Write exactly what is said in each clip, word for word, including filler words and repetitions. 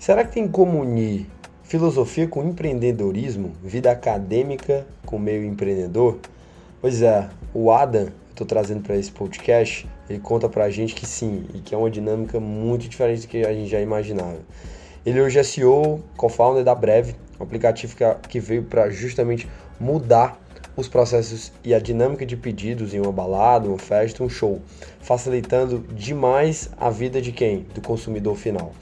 Será que tem como unir filosofia com empreendedorismo, vida acadêmica com meio empreendedor? Pois é, o Adam, eu estou trazendo para esse podcast, ele conta para a gente que sim, e que é uma dinâmica muito diferente do que a gente já imaginava. Ele hoje é C E O, co-founder da Breve, um aplicativo que veio para justamente mudar os processos e a dinâmica de pedidos em uma balada, uma festa, um show, facilitando demais a vida de quem? Do consumidor final.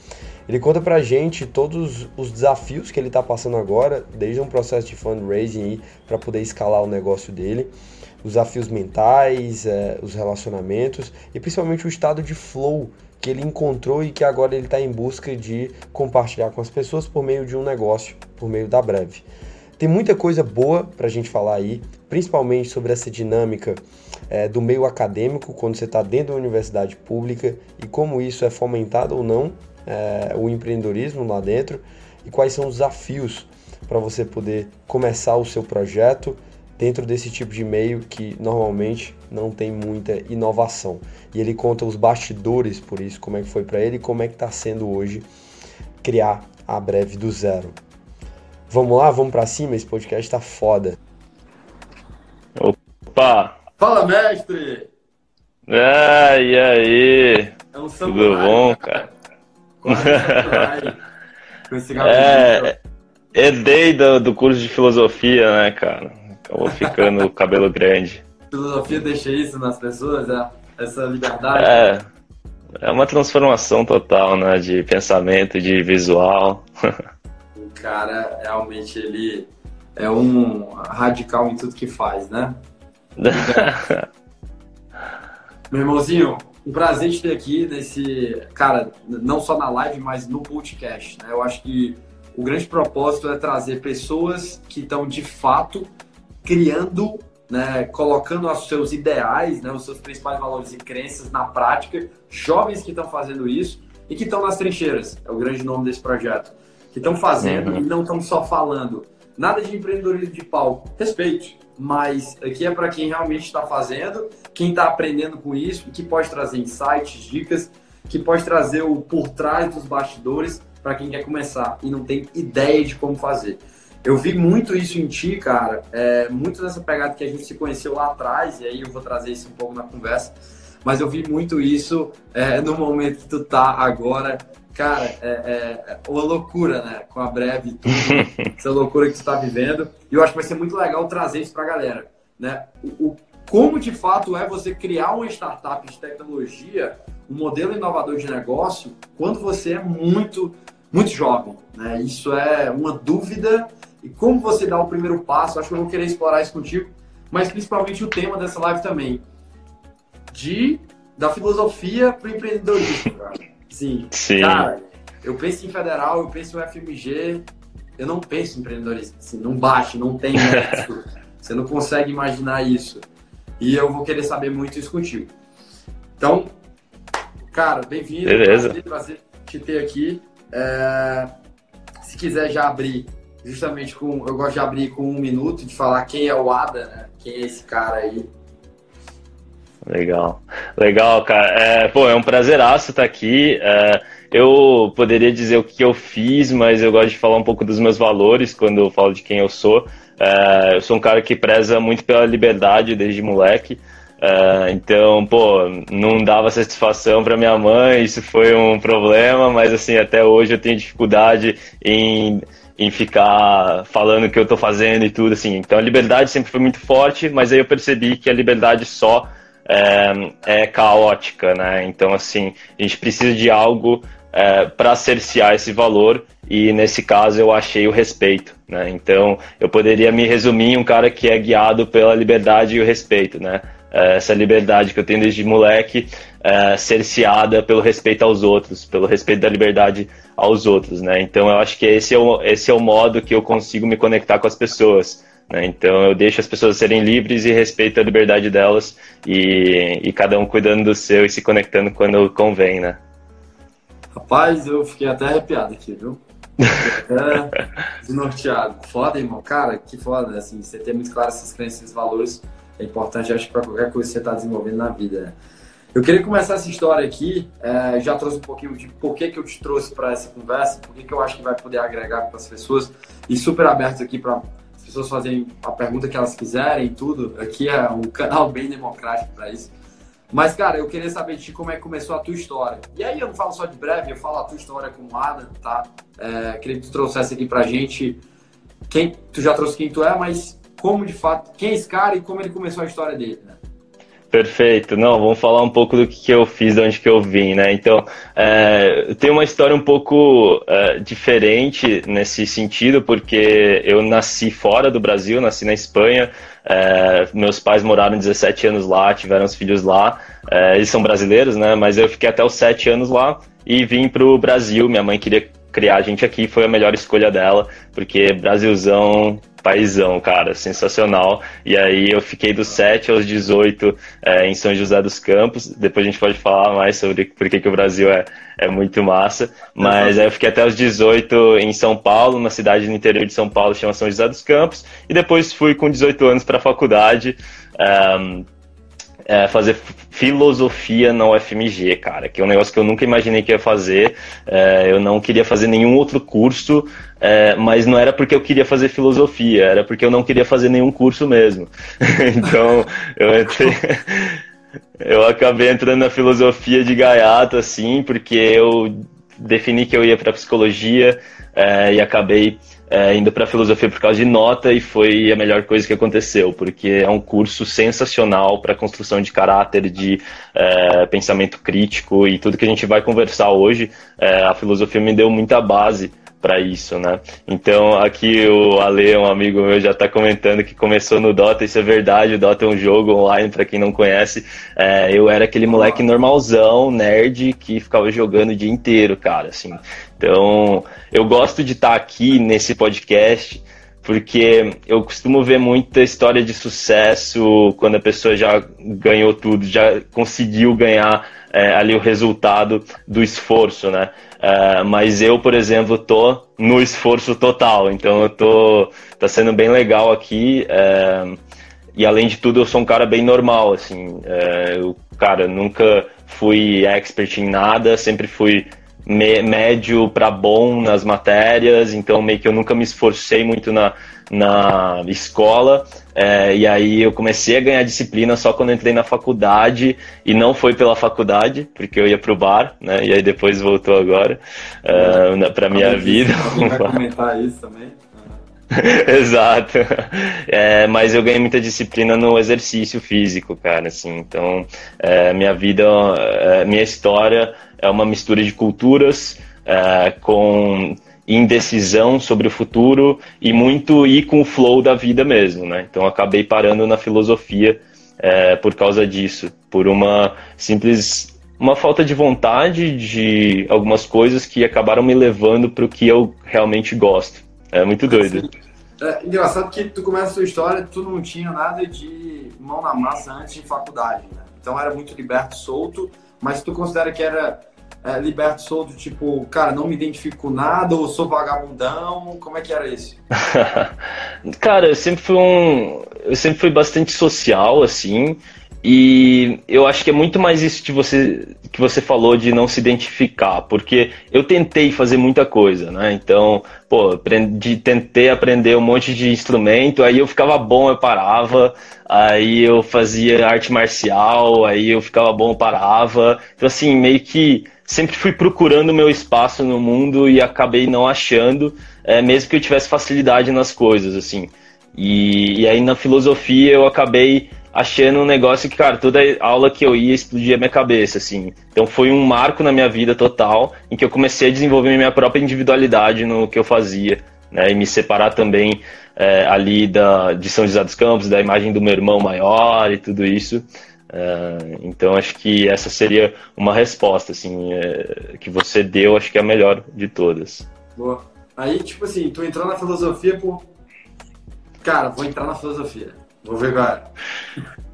Ele conta pra gente todos os desafios que ele tá passando agora, desde um processo de fundraising para poder escalar o negócio dele, os desafios mentais, é, os relacionamentos e principalmente o estado de flow que ele encontrou e que agora ele tá em busca de compartilhar com as pessoas por meio de um negócio, por meio da Breve. Tem muita coisa boa pra gente falar aí, principalmente sobre essa dinâmica é, do meio acadêmico, quando você tá dentro da universidade pública e como isso é fomentado ou não, É, o empreendedorismo lá dentro e quais são os desafios para você poder começar o seu projeto dentro desse tipo de meio que normalmente não tem muita inovação. E ele conta os bastidores por isso, como é que foi para ele e como é que está sendo hoje criar a Breve do zero. Vamos lá, vamos para cima, esse podcast está foda. Opa! Fala, mestre! É, e aí? É um samurai, tudo bom, cara? é, herdei do, do curso de filosofia, né, cara? Acabou ficando o cabelo grande. Filosofia deixa isso nas pessoas, é, essa liberdade? É, é uma transformação total, né, de pensamento, de visual. O cara, realmente, ele é um radical em tudo que faz, né? Meu irmãozinho, um prazer te ter aqui nesse, cara, não só na live, mas no podcast, né? Eu acho que o grande propósito é trazer pessoas que estão, de fato, criando, né, colocando os seus ideais, né, os seus principais valores e crenças na prática, jovens que estão fazendo isso e que estão nas trincheiras, é o grande nome desse projeto, que estão fazendo uhum. e não estão só falando. Nada de empreendedorismo de palco, respeite. Mas aqui é para quem realmente está fazendo, quem está aprendendo com isso, que pode trazer insights, dicas, que pode trazer o por trás dos bastidores para quem quer começar e não tem ideia de como fazer. Eu vi muito isso em ti, cara, é, muito dessa pegada que a gente se conheceu lá atrás, e aí eu vou trazer isso um pouco na conversa, mas eu vi muito isso é, no momento que tu tá agora. Cara, é, é uma loucura, né? Com a Breve e tudo, essa loucura que tu tá vivendo. E eu acho que vai ser muito legal trazer isso pra galera, né? O, o, como, de fato, é você criar uma startup de tecnologia, um modelo inovador de negócio, quando você é muito, muito jovem, né? Isso é uma dúvida. E como você dá o primeiro passo, acho que eu vou querer explorar isso contigo, mas principalmente o tema dessa live também. De, da filosofia pro empreendedorismo, cara. Sim. Sim, cara, eu penso em federal, eu penso em U F M G, eu não penso em empreendedorismo, assim, não bate, não tem isso, você não consegue imaginar isso, e eu vou querer saber muito isso contigo. Então, cara, bem-vindo, beleza. Prazer, prazer te ter aqui, é, se quiser já abrir, justamente com, eu gosto de abrir com um minuto, de falar quem é o Ada, né? Quem é esse cara aí. Legal, legal, cara. É, pô, é um prazeraço estar aqui. É, eu poderia dizer o que eu fiz, mas eu gosto de falar um pouco dos meus valores quando eu falo de quem eu sou. É, eu sou um cara que preza muito pela liberdade desde moleque. É, então, pô, não dava satisfação para minha mãe, isso foi um problema, mas assim, até hoje eu tenho dificuldade em... em ficar falando o que eu tô fazendo e tudo, assim. Então a liberdade sempre foi muito forte, mas aí eu percebi que a liberdade só é, é caótica, né? Então, assim, a gente precisa de algo é, para cercear esse valor e, nesse caso, eu achei o respeito, né? Então, eu poderia me resumir em um cara que é guiado pela liberdade e o respeito, né? Essa liberdade que eu tenho desde moleque é, cerceada pelo respeito aos outros, pelo respeito da liberdade aos outros, né? Então eu acho que esse é o, esse é o modo que eu consigo me conectar com as pessoas, né? Então eu deixo as pessoas serem livres e respeito a liberdade delas e, e cada um cuidando do seu e se conectando quando convém, né? Rapaz, eu fiquei até arrepiado aqui, viu? Até desnorteado. Foda, irmão. Cara, que foda, assim, você ter muito claro essas crenças e esses valores. É importante, acho, para qualquer coisa que você está desenvolvendo na vida. Eu queria começar essa história aqui, é, já trouxe um pouquinho de por que que eu te trouxe para essa conversa, por que que eu acho que vai poder agregar para as pessoas, e super aberto aqui para as pessoas fazerem a pergunta que elas quiserem e tudo. Aqui é um canal bem democrático para isso. Mas, cara, eu queria saber de ti como é que começou a tua história. E aí eu não falo só de Breve, eu falo a tua história como Adam, tá? É, queria que tu trouxesse aqui pra gente quem, tu já trouxe quem tu é, mas como de fato, quem é esse cara e como ele começou a história dele, né? Perfeito. Não, vamos falar um pouco do que eu fiz, de onde que eu vim, né? Então, é, eu tenho uma história um pouco é, diferente nesse sentido, porque eu nasci fora do Brasil, nasci na Espanha. É, meus pais moraram dezessete anos lá, tiveram os filhos lá. É, eles são brasileiros, né? Mas eu fiquei até os sete anos lá e vim pro Brasil. Minha mãe queria criar a gente aqui, foi a melhor escolha dela, porque Brasilzão... paizão, cara, sensacional. E aí eu fiquei dos sete aos dezoito é, em São José dos Campos. Depois a gente pode falar mais sobre por que que o Brasil é, é muito massa. Mas uhum. Aí eu fiquei até os dezoito em São Paulo, uma cidade no interior de São Paulo, chama São José dos Campos. E depois fui com dezoito anos para a faculdade um, é, fazer filosofia na U F M G, cara, que é um negócio que eu nunca imaginei que ia fazer. É, eu não queria fazer nenhum outro curso. É, mas não era porque eu queria fazer filosofia, era porque eu não queria fazer nenhum curso mesmo. Então, eu entrei... eu acabei entrando na filosofia de gaiato, assim, porque eu defini que eu ia para psicologia é, e acabei é, indo para filosofia por causa de nota, e foi a melhor coisa que aconteceu, porque é um curso sensacional para construção de caráter, de é, pensamento crítico e tudo que a gente vai conversar hoje. É, a filosofia me deu muita base para isso, né? Então aqui o Ale, um amigo meu, já está comentando que começou no Dota. Isso é verdade, o Dota é um jogo online, para quem não conhece. É, eu era aquele moleque normalzão, nerd, que ficava jogando o dia inteiro, cara, assim. Então eu gosto de estar tá aqui nesse podcast, porque eu costumo ver muita história de sucesso quando a pessoa já ganhou tudo, já conseguiu ganhar é, ali o resultado do esforço, né? É, mas eu, por exemplo, tô no esforço total, então eu tô, tá sendo bem legal aqui. É, e além de tudo, eu sou um cara bem normal, assim. É, eu, cara, nunca fui expert em nada, sempre fui médio para bom nas matérias, então meio que eu nunca me esforcei muito na, na escola, é, e aí eu comecei a ganhar disciplina só quando eu entrei na faculdade, e não foi pela faculdade, porque eu ia pro bar, né, e aí depois voltou agora é, pra minha vida. Você vai comentar isso também? Exato. É, mas eu ganhei muita disciplina no exercício físico, cara, assim. Então, é, minha vida, é, minha história é uma mistura de culturas, é, com indecisão sobre o futuro e muito ir com o flow da vida mesmo, né? Então, eu acabei parando na filosofia é, por causa disso, por uma simples... uma falta de vontade de algumas coisas que acabaram me levando para o que eu realmente gosto. É muito doido. É engraçado que tu começa a sua história, tu não tinha nada de mão na massa antes de faculdade, né? Então era muito liberto, solto, mas tu considera que era é, liberto, solto, tipo, cara, não me identifico com nada, ou sou vagabundão, como é que era isso? Cara, eu sempre fui um... eu sempre fui bastante social, assim, e eu acho que é muito mais isso de você, que você falou de não se identificar, porque eu tentei fazer muita coisa, né? Então, pô, aprendi, tentei aprender um monte de instrumento, aí eu ficava bom, eu parava, aí eu fazia arte marcial, aí eu ficava bom, eu parava. Então, assim, meio que sempre fui procurando meu espaço no mundo e acabei não achando, é, mesmo que eu tivesse facilidade nas coisas, assim. E, e aí na filosofia eu acabei achando um negócio que, cara, toda aula que eu ia explodia minha cabeça, assim. Então foi um marco na minha vida total, em que eu comecei a desenvolver minha própria individualidade no que eu fazia, né? E me separar também é, ali da, de São José dos Campos, da imagem do meu irmão maior e tudo isso. É, então acho que essa seria uma resposta, assim, é, que você deu, acho que é a melhor de todas. Boa. Aí, tipo assim, tu entrou na filosofia por... Cara, vou entrar na filosofia. Vou ver qual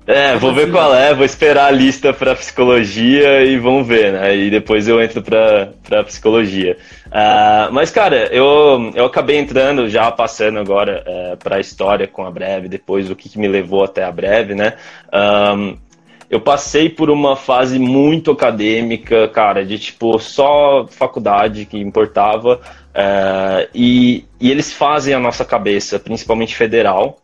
é. É, vou ver qual é, vou esperar a lista pra psicologia e vamos ver, né? E depois eu entro pra, pra psicologia. Uh, mas, cara, eu, eu acabei entrando, já passando agora uh, pra história com a Breve, depois o que, que me levou até a Breve, né? Um, eu passei por uma fase muito acadêmica, cara, de tipo, só faculdade que importava, é, e, e eles fazem a nossa cabeça, principalmente federal,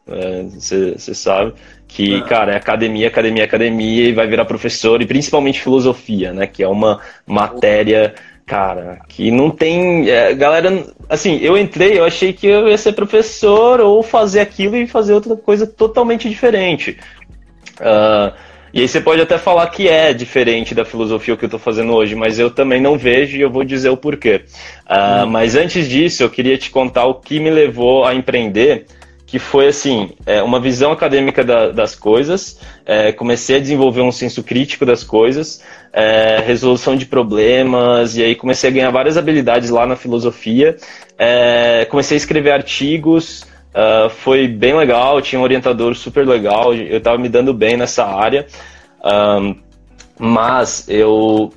você é, sabe, que, ah. cara, é academia, academia, academia, e vai virar professor, e principalmente filosofia, né, que é uma matéria... Cara, que não tem... É, galera, assim, eu entrei, eu achei que eu ia ser professor ou fazer aquilo e fazer outra coisa totalmente diferente. Uh, e aí você pode até falar que é diferente da filosofia que eu tô fazendo hoje, mas eu também não vejo e eu vou dizer o porquê. Uh, hum. Mas antes disso, eu queria te contar o que me levou a empreender, que foi, assim, é, uma visão acadêmica da, das coisas, é, comecei a desenvolver um senso crítico das coisas, é, resolução de problemas, e aí comecei a ganhar várias habilidades lá na filosofia, é, comecei a escrever artigos, uh, foi bem legal, tinha um orientador super legal, eu estava me dando bem nessa área, um, mas eu...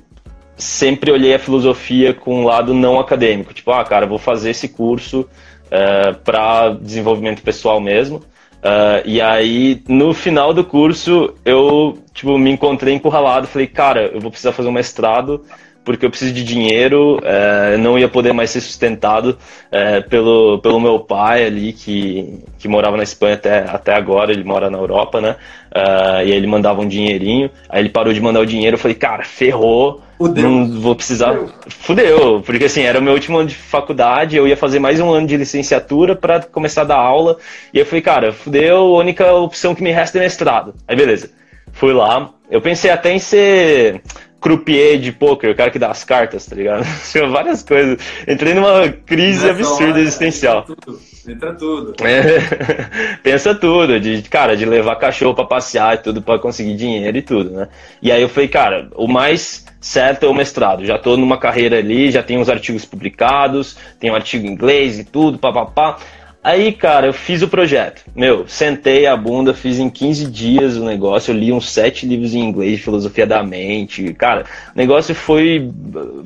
sempre olhei a filosofia com um lado não acadêmico, tipo, ah, cara, vou fazer esse curso é, para desenvolvimento pessoal mesmo, é, e aí no final do curso eu, tipo, me encontrei encurralado, falei, cara, eu vou precisar fazer um mestrado, porque eu preciso de dinheiro, é, não ia poder mais ser sustentado é, pelo, pelo meu pai ali, que, que morava na Espanha até, até agora, ele mora na Europa, né? É, e aí ele mandava um dinheirinho, aí ele parou de mandar o dinheiro, eu falei, cara, ferrou, fudeu. Não vou precisar... Fudeu. Fudeu, porque assim, era o meu último ano de faculdade, eu ia fazer mais um ano de licenciatura para começar a dar aula, e eu falei, cara, fudeu, a única opção que me resta é mestrado. Aí beleza, fui lá, eu pensei até em ser... croupier de poker, o cara que dá as cartas, tá ligado? Tinha várias coisas. Entrei numa crise absurda existencial. Entra tudo. Entra tudo. É, pensa tudo, de, cara, de levar cachorro pra passear e tudo, pra conseguir dinheiro e tudo, né? E aí eu falei, cara, o mais certo é o mestrado. Já tô numa carreira ali, já tenho uns artigos publicados, tenho um artigo em inglês e tudo, papapá. Aí, cara, eu fiz o projeto. Meu, sentei a bunda, fiz em quinze dias o negócio, eu li uns sete livros em inglês, de filosofia da mente. Cara, o negócio foi,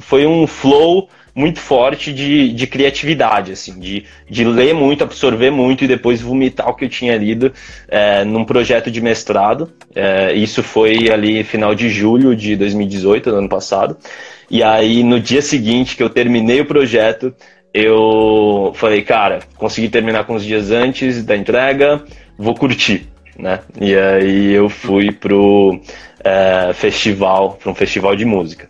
foi um flow muito forte de, de criatividade, assim, de, de ler muito, absorver muito e depois vomitar o que eu tinha lido é, num projeto de mestrado. É, isso foi ali final de julho de dois mil e dezoito, do ano passado. E aí, no dia seguinte que eu terminei o projeto, eu falei, cara, consegui terminar com os dias antes da entrega, vou curtir, né? E aí eu fui pro é, festival, para um festival de música.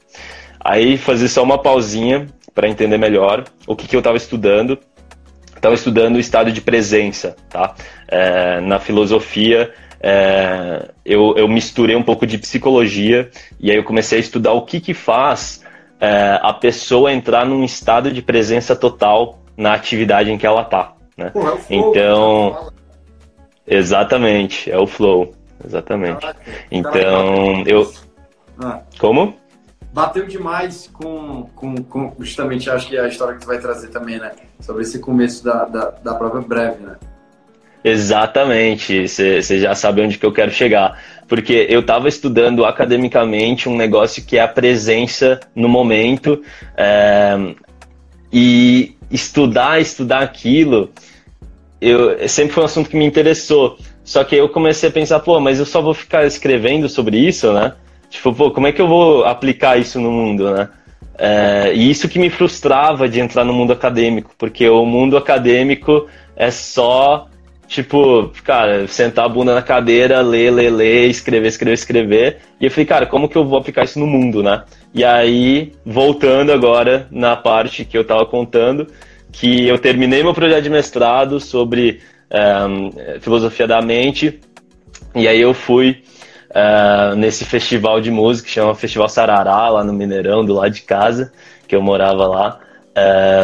Aí fazer só uma pausinha para entender melhor o que, que eu estava estudando. Estava estudando o estado de presença, tá? É, na filosofia, é, eu, eu misturei um pouco de psicologia e aí eu comecei a estudar o que que faz... É, a pessoa entrar num estado de presença total na atividade em que ela tá, né? Pô, é o flow, então, exatamente, é o flow, exatamente. Caraca, então, caraca. eu, ah, como? Bateu demais com, com, com, justamente acho que é a história que tu vai trazer também, né? Sobre esse começo da, da, da prova breve, né? Exatamente, você já sabe onde que eu quero chegar, porque eu estava estudando academicamente um negócio que é a presença no momento, é, e estudar, estudar aquilo, eu, sempre foi um assunto que me interessou, só que eu comecei a pensar, pô, mas eu só vou ficar escrevendo sobre isso, né? Tipo, pô, como é que eu vou aplicar isso no mundo, né? É, e isso que me frustrava de entrar no mundo acadêmico, porque o mundo acadêmico é só... Tipo, cara, sentar a bunda na cadeira, ler, ler, ler, escrever, escrever, escrever. E eu falei, cara, como que eu vou aplicar isso no mundo, né? E aí, voltando agora na parte que eu tava contando, que eu terminei meu projeto de mestrado sobre é, filosofia da mente. E aí eu fui é, nesse festival de música, que chama Festival Sarará, lá no Mineirão, do lado de casa, que eu morava lá.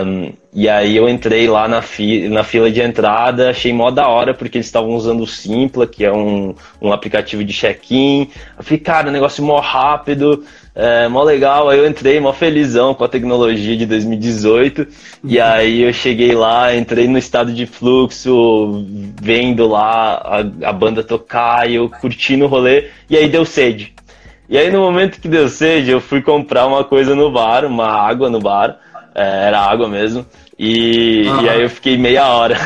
Um, e aí eu entrei lá na, fi na fila de entrada, achei mó da hora, porque eles estavam usando o Simpla, que é um, um aplicativo de check-in. Eu falei, cara, negócio mó rápido, é, mó legal. Aí eu entrei mó felizão com a tecnologia de dois mil e dezoito. E aí eu cheguei lá, entrei no estado de fluxo, vendo lá a, a banda tocar, e eu curtindo o rolê. E aí deu sede. E aí no momento que deu sede, eu fui comprar uma coisa no bar, uma água no bar. é, era água mesmo. E, uhum. e aí eu fiquei meia hora.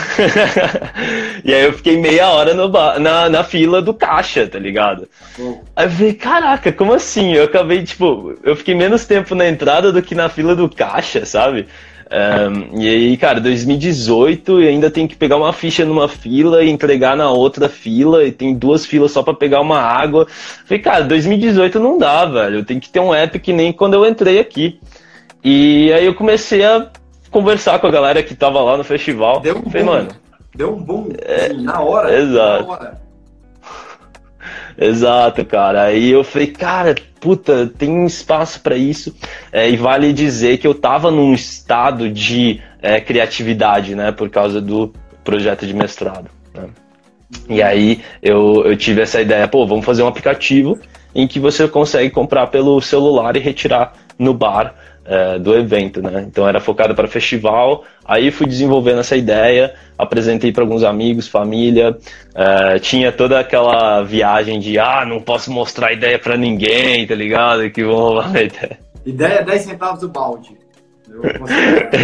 E aí eu fiquei meia hora no bar, na, na fila do caixa, tá ligado? Uhum. Aí eu falei, caraca, como assim? Eu acabei, tipo, eu fiquei menos tempo na entrada do que na fila do caixa, sabe? Um, e aí, cara, dois mil e dezoito e ainda tem que pegar uma ficha numa fila e entregar na outra fila, e tem duas filas só pra pegar uma água. Falei, cara, dois mil e dezoito não dá, velho, eu tenho que ter um app que nem quando eu entrei aqui. E aí eu comecei a conversar com a galera que tava lá no festival. Deu um Falei, boom, mano, deu um boom, é, na hora, exato. na hora. Exato, cara. Aí eu falei, cara, puta, tem espaço pra isso. É, e vale dizer que eu tava num estado de é, criatividade, né? Por causa do projeto de mestrado. Né? E aí eu, eu tive essa ideia, pô, vamos fazer um aplicativo em que você consegue comprar pelo celular e retirar no bar é, do evento, né? Então era focado para festival. Aí fui desenvolvendo essa ideia, apresentei para alguns amigos, família, é, tinha toda aquela viagem de ah, não posso mostrar ideia para ninguém, tá ligado? Que vão roubar a ideia. Ideia é dez centavos do balde. Eu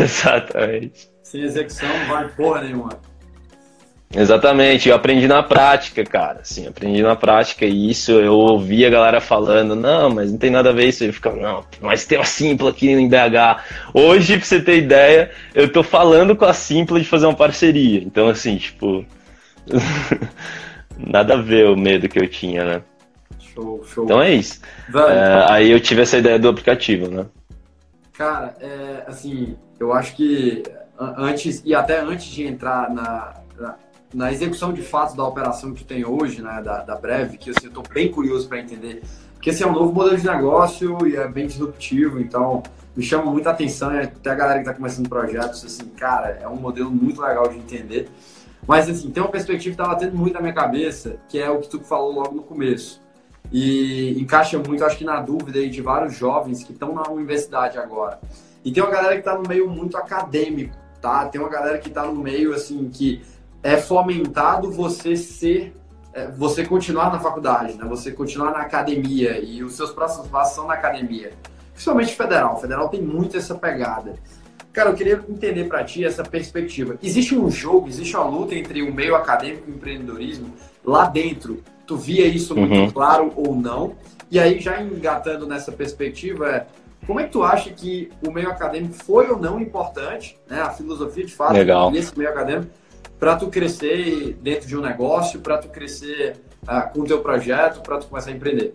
Exatamente. Sem execução, não vale porra nenhuma. Exatamente, eu aprendi na prática, cara, assim, aprendi na prática e isso, eu ouvi a galera falando, não, mas não tem nada a ver isso, eu ficava, não, mas tem uma Simpla aqui em B H, hoje, pra você ter ideia, eu tô falando com a Simpla de fazer uma parceria, então assim, tipo, nada a ver o medo que eu tinha, né? Show, show. Então é isso, é, aí eu tive essa ideia do aplicativo, né? Cara, é, assim, eu acho que antes, e até antes de entrar na... na execução de fato da operação que tu tem hoje, né, da, da Breve, que assim, eu estou bem curioso para entender, porque esse assim, é um novo modelo de negócio e é bem disruptivo, então me chama muita atenção, até a galera que está começando projetos, assim, cara, é um modelo muito legal de entender, mas assim, tem uma perspectiva que estava tendo muito na minha cabeça, que é o que tu falou logo no começo, e encaixa muito, acho que na dúvida aí de vários jovens que estão na universidade agora, e tem uma galera que está no meio muito acadêmico, tá? Tem uma galera que está no meio, assim, que é fomentado você ser, você continuar na faculdade, né? Você continuar na academia e os seus próximos passos são na academia. Principalmente federal, o federal tem muito essa pegada. Cara, eu queria entender para ti essa perspectiva. Existe um jogo, existe uma luta entre o meio acadêmico e o empreendedorismo lá dentro. Tu via isso muito uhum. claro ou não? E aí, já engatando nessa perspectiva, como é que tu acha que o meio acadêmico foi ou não importante, né? A filosofia de fato Legal. nesse meio acadêmico, para tu crescer dentro de um negócio, para tu crescer uh, com o teu projeto, para tu começar a empreender?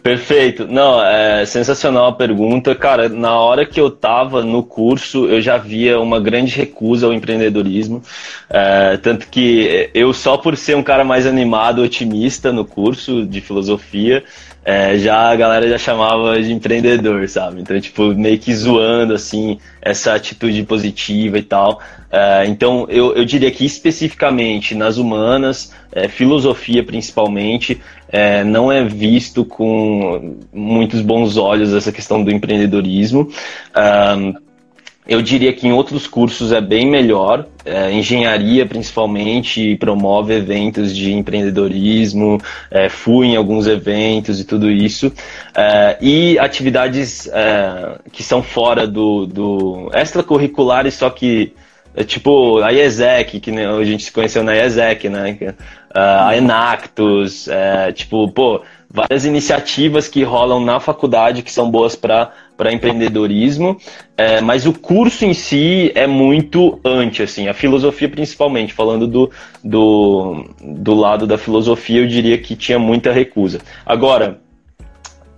Perfeito. Não, é sensacional a pergunta. Cara, na hora que eu tava no curso, eu já via uma grande recusa ao empreendedorismo. É, tanto que eu, só por ser um cara mais animado, otimista no curso de filosofia, é, já a galera já chamava de empreendedor, sabe? Então, tipo, meio que zoando, assim, essa atitude positiva e tal. É, então, eu, eu diria que especificamente nas humanas, é, filosofia principalmente, é, não é visto com muitos bons olhos essa questão do empreendedorismo. É, eu diria que em outros cursos é bem melhor, é, engenharia principalmente promove eventos de empreendedorismo, é, fui em alguns eventos e tudo isso, é, e atividades é, que são fora do, do extracurriculares, só que é, tipo a AIESEC, que a gente se conheceu na AIESEC, né? A Enactus, é, tipo, pô, várias iniciativas que rolam na faculdade que são boas para para empreendedorismo, é, mas o curso em si é muito anti, assim, a filosofia principalmente, falando do, do, do lado da filosofia, eu diria que tinha muita recusa. Agora,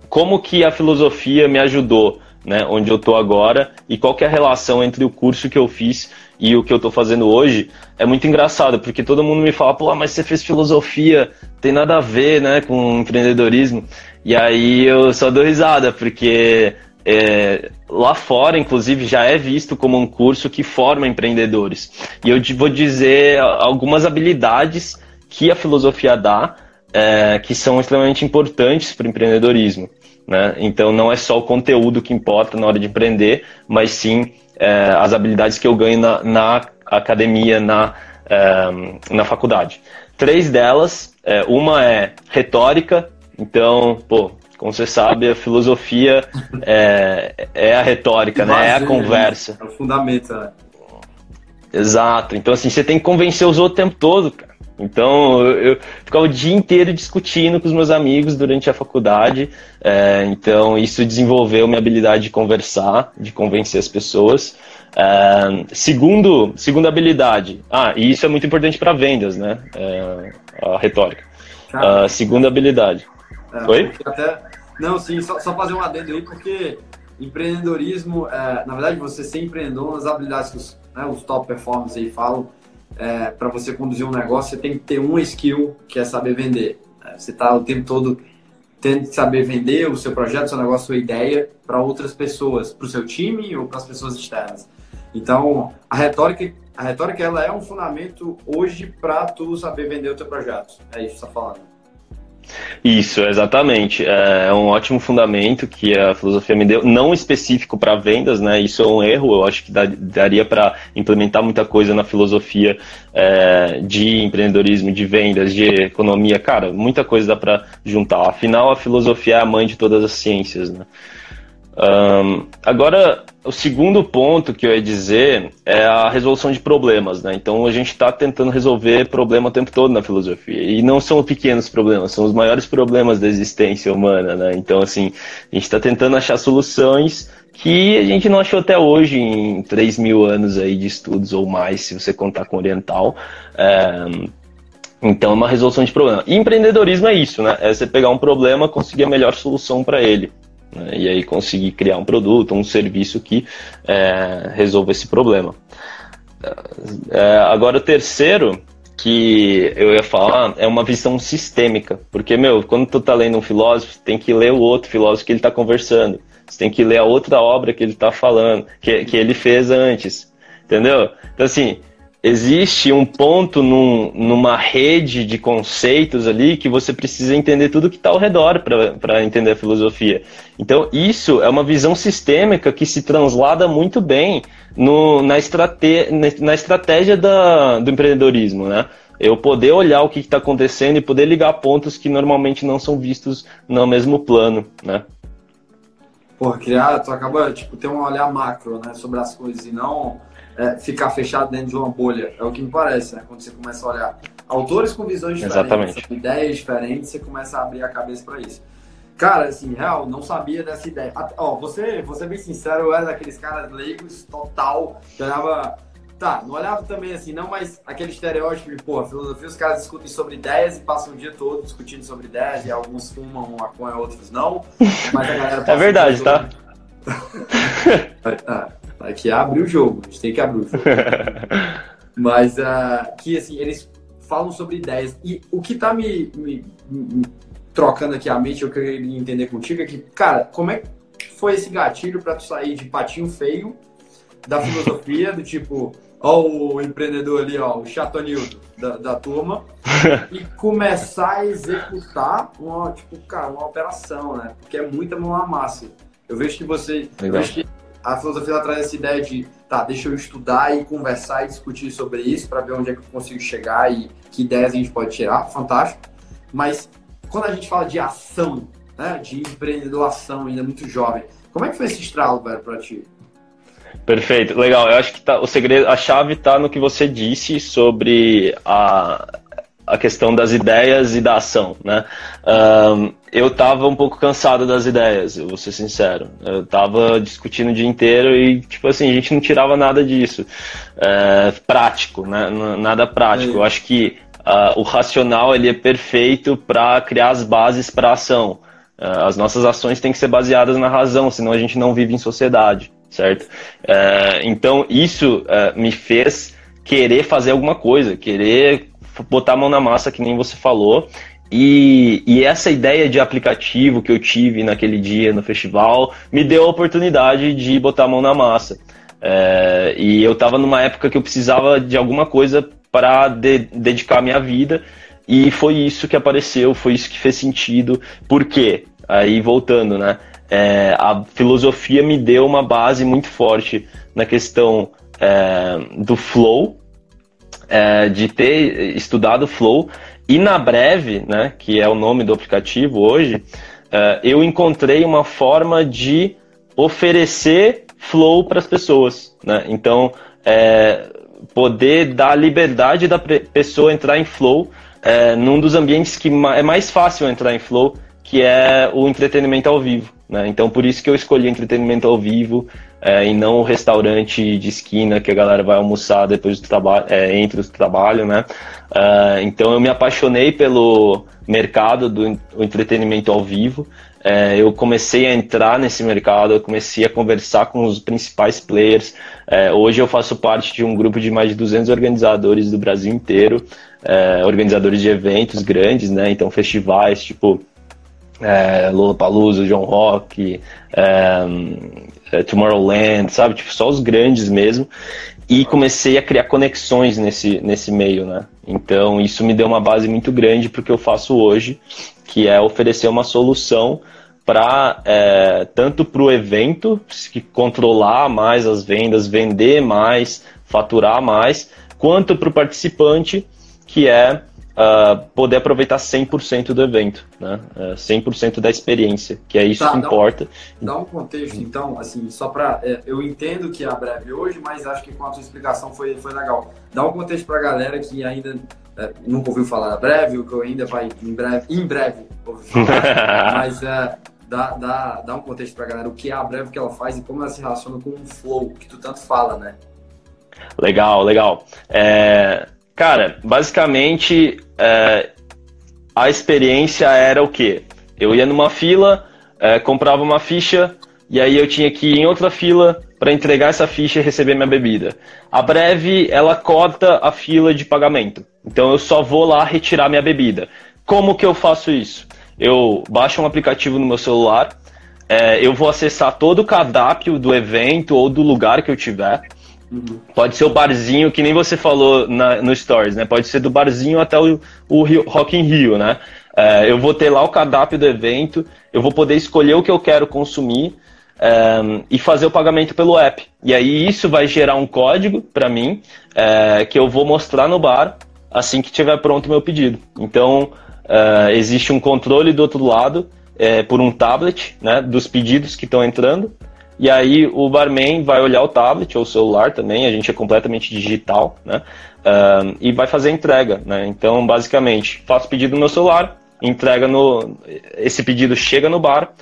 como que a filosofia me ajudou, né, onde eu tô agora, e qual que é a relação entre o curso que eu fiz e o que eu tô fazendo hoje? É muito engraçado, porque todo mundo me fala, pô, mas você fez filosofia, tem nada a ver, né, com empreendedorismo, e aí eu só dou risada, porque... É, lá fora, inclusive, já é visto como um curso que forma empreendedores. E eu vou dizer algumas habilidades que a filosofia dá, é, que são extremamente importantes para o empreendedorismo, né? Então, não é só o conteúdo que importa na hora de empreender, mas sim é, as habilidades que eu ganho na, na academia, na, é, na faculdade. Três delas, é, uma é retórica, então, pô... Como você sabe, a filosofia é, é a retórica, né? É a conversa. É o fundamento, né? Exato. Então, assim, você tem que convencer os outros o tempo todo, cara. Então, eu, eu ficava o dia inteiro discutindo com os meus amigos durante a faculdade. É, então, isso desenvolveu minha habilidade de conversar, de convencer as pessoas. É, segundo, segunda habilidade. Ah, e isso é muito importante para vendas, né? É, a retórica. Cara, uh, segunda habilidade. É, Oi? Até... Não, sim, só, só fazer um adendo aí, porque empreendedorismo, é, na verdade, você ser empreendedor, as habilidades que os, né, os top performers aí falam, é, para você conduzir um negócio, você tem que ter uma skill, que é saber vender. É, você está o tempo todo tendo que saber vender o seu projeto, o seu negócio, a sua ideia para outras pessoas, para o seu time ou para as pessoas externas. Então, a retórica, a retórica ela é um fundamento hoje para tu saber vender o teu projeto. É isso que você está falando. Isso, exatamente. É um ótimo fundamento que a filosofia me deu, não específico para vendas, né? Isso é um erro. Eu acho que daria para implementar muita coisa na filosofia é, de empreendedorismo, de vendas, de economia. Cara, muita coisa dá para juntar. Afinal, a filosofia é a mãe de todas as ciências, né? Um, agora, o segundo ponto que eu ia dizer é a resolução de problemas, né? Então, a gente está tentando resolver problema o tempo todo na filosofia. E não são pequenos problemas, são os maiores problemas da existência humana, né? Então, assim, a gente está tentando achar soluções que a gente não achou até hoje em três mil anos aí de estudos ou mais, se você contar com o oriental. Um, então, é uma resolução de problema. E empreendedorismo é isso, né? É você pegar um problema e conseguir a melhor solução para ele. E aí conseguir criar um produto, um serviço que é, resolva esse problema. É, agora o terceiro que eu ia falar é uma visão sistêmica, porque, meu, quando tu tá lendo um filósofo, tem que ler o outro filósofo que ele tá conversando, você tem que ler a outra obra que ele tá falando, que, que ele fez antes, entendeu? Então, assim, existe um ponto num, numa rede de conceitos ali que você precisa entender tudo que está ao redor para entender a filosofia. Então, isso é uma visão sistêmica que se translada muito bem no, na, estrate, na estratégia da, do empreendedorismo, né? Eu poder olhar o que está acontecendo e poder ligar pontos que normalmente não são vistos no mesmo plano, né? Pô, criar, tu acaba, tipo, ter um olhar macro, né, sobre as coisas e não... É, ficar fechado dentro de uma bolha. É o que me parece, né? Quando você começa a olhar autores com visões diferentes, exatamente, com ideias diferentes, você começa a abrir a cabeça para isso. Cara, assim, real, não sabia dessa ideia. Até, ó, você, vou ser bem sincero, eu era daqueles caras leigos, total, que olhava... Tá, não olhava também assim, não, mas aquele estereótipo de, pô, a filosofia, os caras discutem sobre ideias e passam o dia todo discutindo sobre ideias, e alguns fumam uma maconha, outros não, mas a galera... É verdade, tá? Ah, que abre o jogo, a gente tem que abrir o jogo. Mas uh, que assim, eles falam sobre ideias. E o que tá me, me, me trocando aqui a mente, eu queria entender contigo é que, cara, como é que foi esse gatilho pra tu sair de patinho feio da filosofia, do tipo, ó, o empreendedor ali, ó, o chatonildo da, da turma, e começar a executar uma, tipo, cara, uma operação, né? Porque é muita mão na massa. Eu vejo que você... A filosofia traz essa ideia de, tá, deixa eu estudar e conversar e discutir sobre isso para ver onde é que eu consigo chegar e que ideias a gente pode tirar, fantástico. Mas quando a gente fala de ação, né, de empreendedoração ainda muito jovem, como é que foi esse estralo, velho, para ti? Perfeito, legal. Eu acho que tá, o segredo, a chave tá no que você disse sobre a... a questão das ideias e da ação, né? Um, eu tava um pouco cansado das ideias, eu vou ser sincero. Eu tava discutindo o dia inteiro e, tipo assim, a gente não tirava nada disso. É, prático, né? Nada prático. Eu acho que uh, o racional, ele é perfeito para criar as bases para a ação. Uh, as nossas ações têm que ser baseadas na razão, senão a gente não vive em sociedade, certo? Uh, então, isso uh, me fez querer fazer alguma coisa, querer... botar a mão na massa, que nem você falou, e, e essa ideia de aplicativo que eu tive naquele dia no festival me deu a oportunidade de botar a mão na massa. É, e eu estava numa época que eu precisava de alguma coisa para de, dedicar a minha vida, e foi isso que apareceu, foi isso que fez sentido. Por quê? Aí voltando, né? É, a filosofia me deu uma base muito forte na questão é, do flow, É, de ter estudado Flow, e na Breve, né, que é o nome do aplicativo hoje, uh, eu encontrei uma forma de oferecer flow para as pessoas, né? Então, é, poder dar liberdade da pessoa entrar em flow, é, num dos ambientes que ma é mais fácil entrar em flow, que é o entretenimento ao vivo, né? Então, por isso que eu escolhi entretenimento ao vivo, é, e não o restaurante de esquina que a galera vai almoçar depois do trabalho, é, entre o trabalho, né? Uh, então, eu me apaixonei pelo mercado do entretenimento ao vivo. É, eu comecei a entrar nesse mercado, eu comecei a conversar com os principais players. É, hoje eu faço parte de um grupo de mais de duzentos organizadores do Brasil inteiro, é, organizadores de eventos grandes, né? Então, festivais tipo é, Lollapalooza, João Rock, é, Tomorrowland, sabe? Tipo, só os grandes mesmo. E comecei a criar conexões nesse, nesse meio, né? Então, isso me deu uma base muito grande para o que eu faço hoje, que é oferecer uma solução para é, tanto para o evento, que controlar mais as vendas, vender mais, faturar mais, quanto para o participante, que é Uh, poder aproveitar cem por cento do evento, né? uh, cem por cento da experiência, que é isso tá, que dá importa. Um, dá um contexto, então, assim, só para... É, eu entendo que é a Breve hoje, mas acho que com a sua explicação foi, foi legal. Dá um contexto para a galera que ainda é, nunca ouviu falar da Breve, ou que ainda vai em breve, em breve ouvir falar, mas é, dá, dá, dá um contexto para a galera o que é a Breve, o que ela faz e como ela se relaciona com o flow, que tu tanto fala, né? Legal, legal. É... Cara, basicamente, é, a experiência era o quê? Eu ia numa fila, é, comprava uma ficha, e aí eu tinha que ir em outra fila para entregar essa ficha e receber minha bebida. A Breve, ela corta a fila de pagamento. Então, eu só vou lá retirar minha bebida. Como que eu faço isso? Eu baixo um aplicativo no meu celular, é, eu vou acessar todo o cardápio do evento ou do lugar que eu tiver. Pode ser o barzinho, que nem você falou na, no Stories, né? Pode ser do barzinho até o, o Rio, Rock in Rio, né? É, eu vou ter lá o cardápio do evento, eu vou poder escolher o que eu quero consumir, é, e fazer o pagamento pelo app. E aí isso vai gerar um código para mim, é, que eu vou mostrar no bar assim que tiver pronto o meu pedido. Então, é, existe um controle do outro lado, é, por um tablet, né, dos pedidos que estão entrando. E aí o barman vai olhar o tablet ou o celular também, a gente é completamente digital, né? Uh, e vai fazer a entrega, né? Então, basicamente, faço pedido no meu celular, entrega no... Esse pedido chega no bar,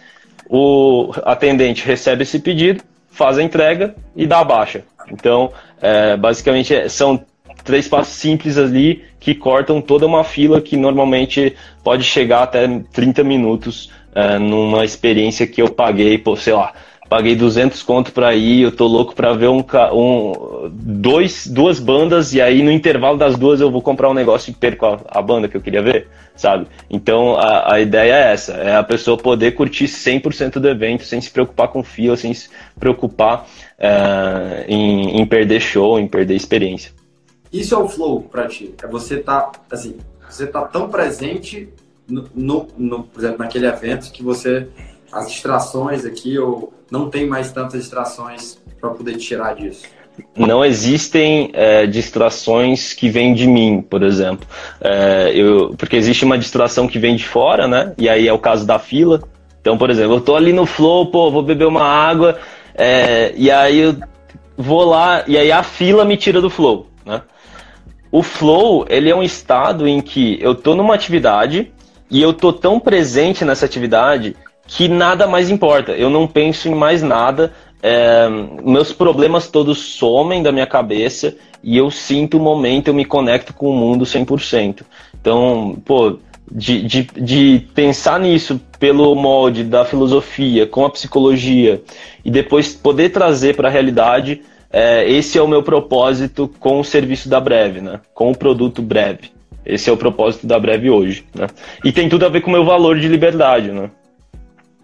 o atendente recebe esse pedido, faz a entrega e dá a baixa. Então, é, basicamente, são três passos simples ali que cortam toda uma fila que normalmente pode chegar até trinta minutos, é, numa experiência que eu paguei por, sei lá... Paguei duzentos conto pra ir, eu tô louco pra ver um, um, dois, duas bandas, e aí no intervalo das duas eu vou comprar um negócio e perco a, a banda que eu queria ver, sabe? Então a, a ideia é essa, é a pessoa poder curtir cem por cento do evento, sem se preocupar com fila, sem se preocupar é, em, em perder show, em perder experiência. Isso é o flow pra ti, é você tá, assim, você tá tão presente, no, no, no, por exemplo, naquele evento que você... As distrações aqui, ou não tem mais tantas distrações para poder tirar disso? Não existem é, distrações que vêm de mim, por exemplo. É, eu, porque existe uma distração que vem de fora, né? E aí é o caso da fila. Então, por exemplo, eu tô ali no flow, pô, vou beber uma água, é, e aí eu vou lá, e aí a fila me tira do flow, né? O flow, ele é um estado em que eu tô numa atividade e eu tô tão presente nessa atividade... que nada mais importa, eu não penso em mais nada, é, meus problemas todos somem da minha cabeça e eu sinto o momento, eu me conecto com o mundo cem por cento. Então, pô, de, de, de pensar nisso pelo molde da filosofia, com a psicologia, e depois poder trazer para a realidade, é, esse é o meu propósito com o serviço da Breve, né? Com o produto Breve. Esse é o propósito da Breve hoje, né? E tem tudo a ver com o meu valor de liberdade, né?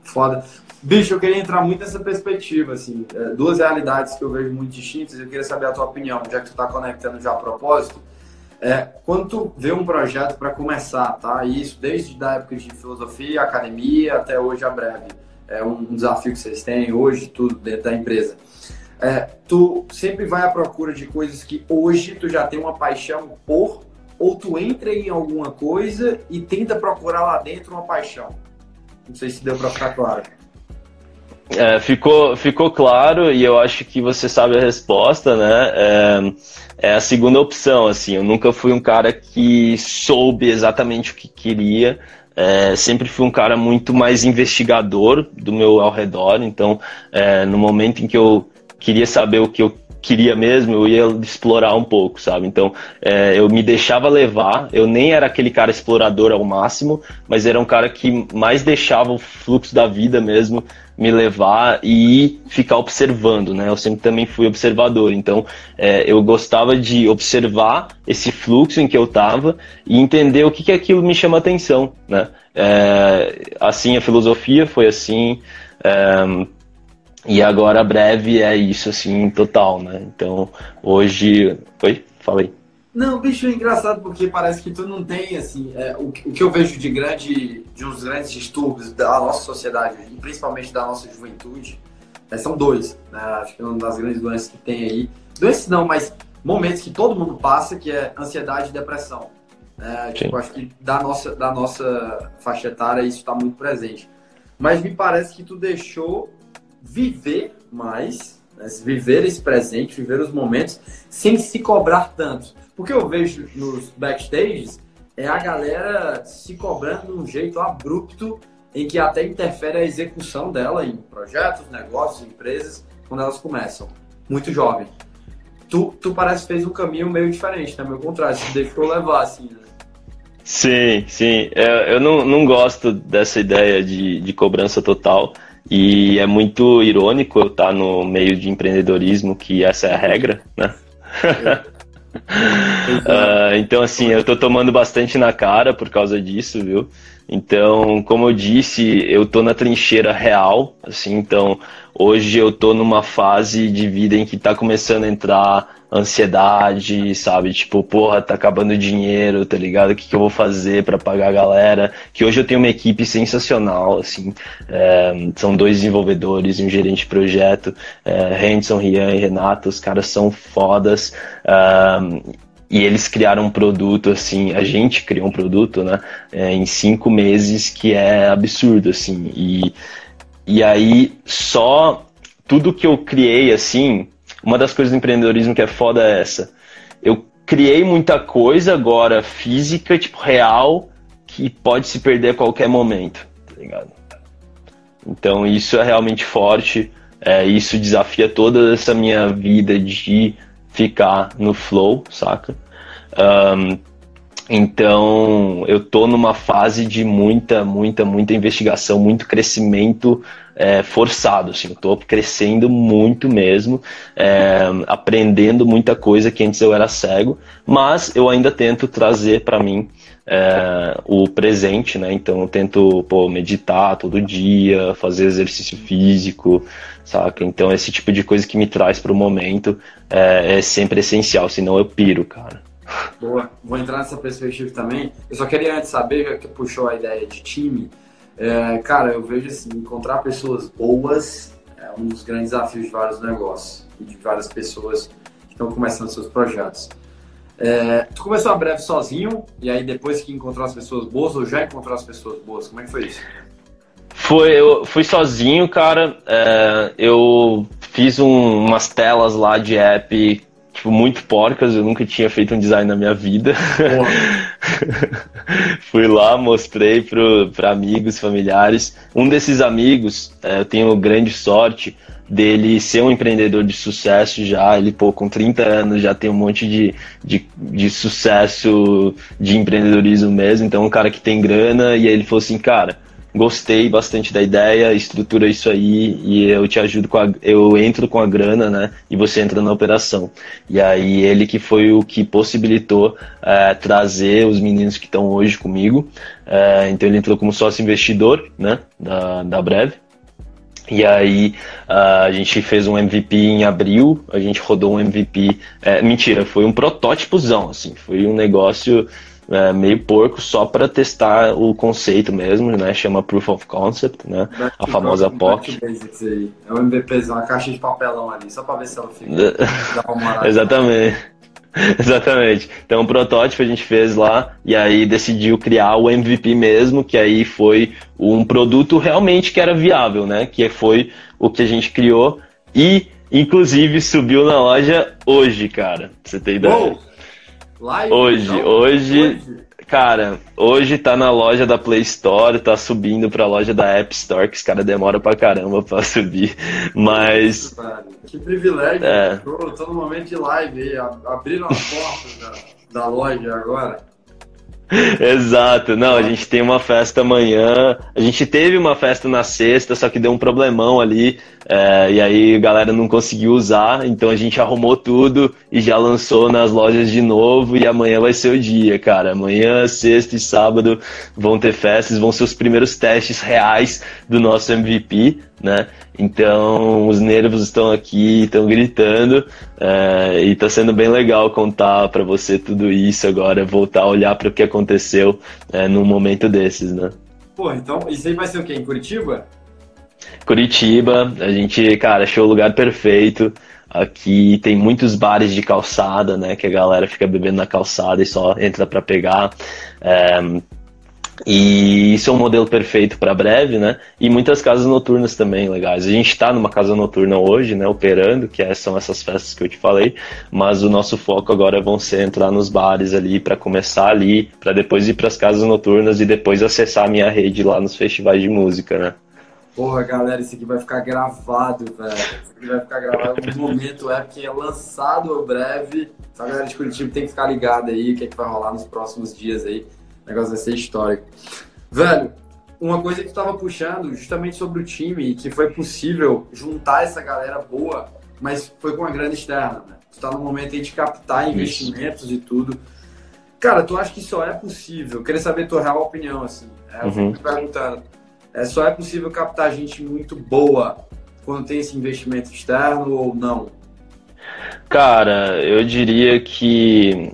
Foda. Bicho, eu queria entrar muito nessa perspectiva, assim, é, duas realidades que eu vejo muito distintas, eu queria saber a tua opinião, já que tu tá conectando já a propósito, é, quando tu vê um projeto para começar, tá, isso desde a época de filosofia, academia, até hoje a Breve, é um, um desafio que vocês têm hoje, tudo dentro da empresa, é, tu sempre vai à procura de coisas que hoje tu já tem uma paixão por, ou tu entra em alguma coisa e tenta procurar lá dentro uma paixão? Não sei se deu para ficar claro. É, ficou, ficou claro, e eu acho que você sabe a resposta, né? É, é a segunda opção, assim. Eu nunca fui um cara que soube exatamente o que queria. É, sempre fui um cara muito mais investigador do meu ao redor. Então, é, no momento em que eu queria saber o que eu queria mesmo, eu ia explorar um pouco, sabe? Então, é, eu me deixava levar, eu nem era aquele cara explorador ao máximo, mas era um cara que mais deixava o fluxo da vida mesmo me levar e ficar observando, né? Eu sempre também fui observador, então é, eu gostava de observar esse fluxo em que eu estava e entender o que que aquilo me chama atenção, né? É, assim, a filosofia foi assim... É, e agora, breve, é isso, assim, total, né? Então, hoje... Oi? Falei. Não, bicho, é engraçado, porque parece que tu não tem, assim... É, o, o que eu vejo de grande... De uns grandes distúrbios da nossa sociedade, e principalmente da nossa juventude, né, são dois, né? Acho que é uma das grandes doenças que tem aí. Doenças não, mas momentos que todo mundo passa, que é ansiedade e depressão. Né? Tipo, acho que da nossa, da nossa faixa etária isso está muito presente. Mas me parece que tu deixou... viver mais, né? Viver esse presente, viver os momentos sem se cobrar tanto. Porque eu vejo nos backstages é a galera se cobrando de um jeito abrupto em que até interfere a execução dela em projetos, negócios, empresas, quando elas começam. Muito jovem. Tu, tu parece que fez um caminho meio diferente, né? Meu contrário, se deixou levar, assim, né? Sim, sim. Eu não, não gosto dessa ideia de, de cobrança total. E é muito irônico eu estar no meio de empreendedorismo, que essa é a regra, né? uh, então, assim, eu tô tomando bastante na cara por causa disso, viu? Então, como eu disse, eu tô na trincheira real, assim, então... Hoje eu tô numa fase de vida em que tá começando a entrar ansiedade, sabe? Tipo, porra, tá acabando o dinheiro, tá ligado? O que que eu vou fazer pra pagar a galera? Que hoje eu tenho uma equipe sensacional, assim. É, são dois desenvolvedores e um gerente de projeto. É, Henderson, Rian e Renato, os caras são fodas. É, e eles criaram um produto, assim, a gente criou um produto, né? É, em cinco meses, que é absurdo, assim. E... E aí, só tudo que eu criei, assim, uma das coisas do empreendedorismo que é foda é essa. Eu criei muita coisa agora, física, tipo, real, que pode se perder a qualquer momento, tá ligado? Então, isso é realmente forte, é, isso desafia toda essa minha vida de ficar no flow, saca? Um, Então, eu tô numa fase de muita, muita, muita investigação, muito crescimento é, forçado, assim. Eu tô crescendo muito mesmo, é, aprendendo muita coisa que antes eu era cego, mas eu ainda tento trazer para mim é, o presente, né? Então, eu tento, pô, meditar todo dia, fazer exercício físico, saca? Então, esse tipo de coisa que me traz pro momento é, é sempre essencial, senão eu piro, cara. Boa, vou entrar nessa perspectiva também. Eu só queria antes saber, já que puxou a ideia de time, é, cara, eu vejo assim, encontrar pessoas boas é um dos grandes desafios de vários negócios e de várias pessoas que estão começando seus projetos. É, tu começou a Breve sozinho, e aí depois que encontrou as pessoas boas, ou já encontrou as pessoas boas, como é que foi isso? Foi, eu fui sozinho, cara. É, eu fiz um, umas telas lá de app, tipo, muito porcas, eu nunca tinha feito um design na minha vida. Fui lá, mostrei para amigos, familiares. Um desses amigos, é, eu tenho grande sorte dele ser um empreendedor de sucesso já. Ele, pô, com trinta anos já tem um monte de, de, de sucesso de empreendedorismo mesmo. Então, um cara que tem grana, e aí ele falou assim, cara, gostei bastante da ideia, estrutura isso aí e eu te ajudo com a, eu entro com a grana, né, e você entra na operação. E aí ele que foi o que possibilitou é, trazer os meninos que estão hoje comigo, é, então ele entrou como sócio investidor, né, da, da Breve. E aí a gente fez um M V P em abril, a gente rodou um M V P, é, mentira, foi um protótipozão, assim, foi um negócio... É, meio porco, só para testar o conceito mesmo, né? Chama Proof of Concept, né? Back a famosa P O C. É um M V P, uma caixa de papelão ali, só para ver se ela fica. Exatamente. Exatamente. Então, um protótipo a gente fez lá e aí decidiu criar o M V P mesmo, que aí foi um produto realmente que era viável, né? Que foi o que a gente criou e, inclusive, subiu na loja hoje, cara. Pra você ter ideia. Uou! Live, hoje, não, hoje, hoje, cara, hoje tá na loja da Play Store, tá subindo pra loja da App Store, que os caras demoram pra caramba pra subir, mas... Nossa, que privilégio, é. Tô, tô no momento de live aí, abriram as portas da, da loja agora. Exato, não, a gente tem uma festa amanhã, a gente teve uma festa na sexta, só que deu um problemão ali, é, e aí a galera não conseguiu usar, então a gente arrumou tudo e já lançou nas lojas de novo, e amanhã vai ser o dia, cara, amanhã, sexta e sábado vão ter festas, vão ser os primeiros testes reais do nosso M V P, né? Então os nervos estão aqui, estão gritando, é, e tá sendo bem legal contar pra você tudo isso agora, voltar a olhar para o que aconteceu, é, num momento desses, né? Pô, então isso aí vai ser o quê? Em Curitiba? Curitiba, a gente, cara, achou o lugar perfeito. Aqui tem muitos bares de calçada, né? Que a galera fica bebendo na calçada e só entra pra pegar. É... E isso é um modelo perfeito para Breve, né? E muitas casas noturnas também legais. A gente está numa casa noturna hoje, né? Operando, que são essas festas que eu te falei. Mas o nosso foco agora vão ser entrar nos bares ali para começar ali, para depois ir para as casas noturnas e depois acessar a minha rede lá nos festivais de música, né? Porra, galera, isso aqui vai ficar gravado, velho. Isso aqui vai ficar gravado. Um momento é que é lançado Breve. Então, a galera de Curitiba tem que ficar ligada aí, o que é que vai rolar nos próximos dias aí. O negócio vai ser histórico. Velho, uma coisa que tu tava puxando justamente sobre o time, que foi possível juntar essa galera boa, mas foi com uma grana externa, né? Tu tá no momento aí de captar investimentos Isso. e tudo. Cara, tu acha que só é possível? Eu queria saber a tua real opinião, assim. É, eu fico me perguntando. É, só é possível captar gente muito boa quando tem esse investimento externo ou não? Cara, eu diria que...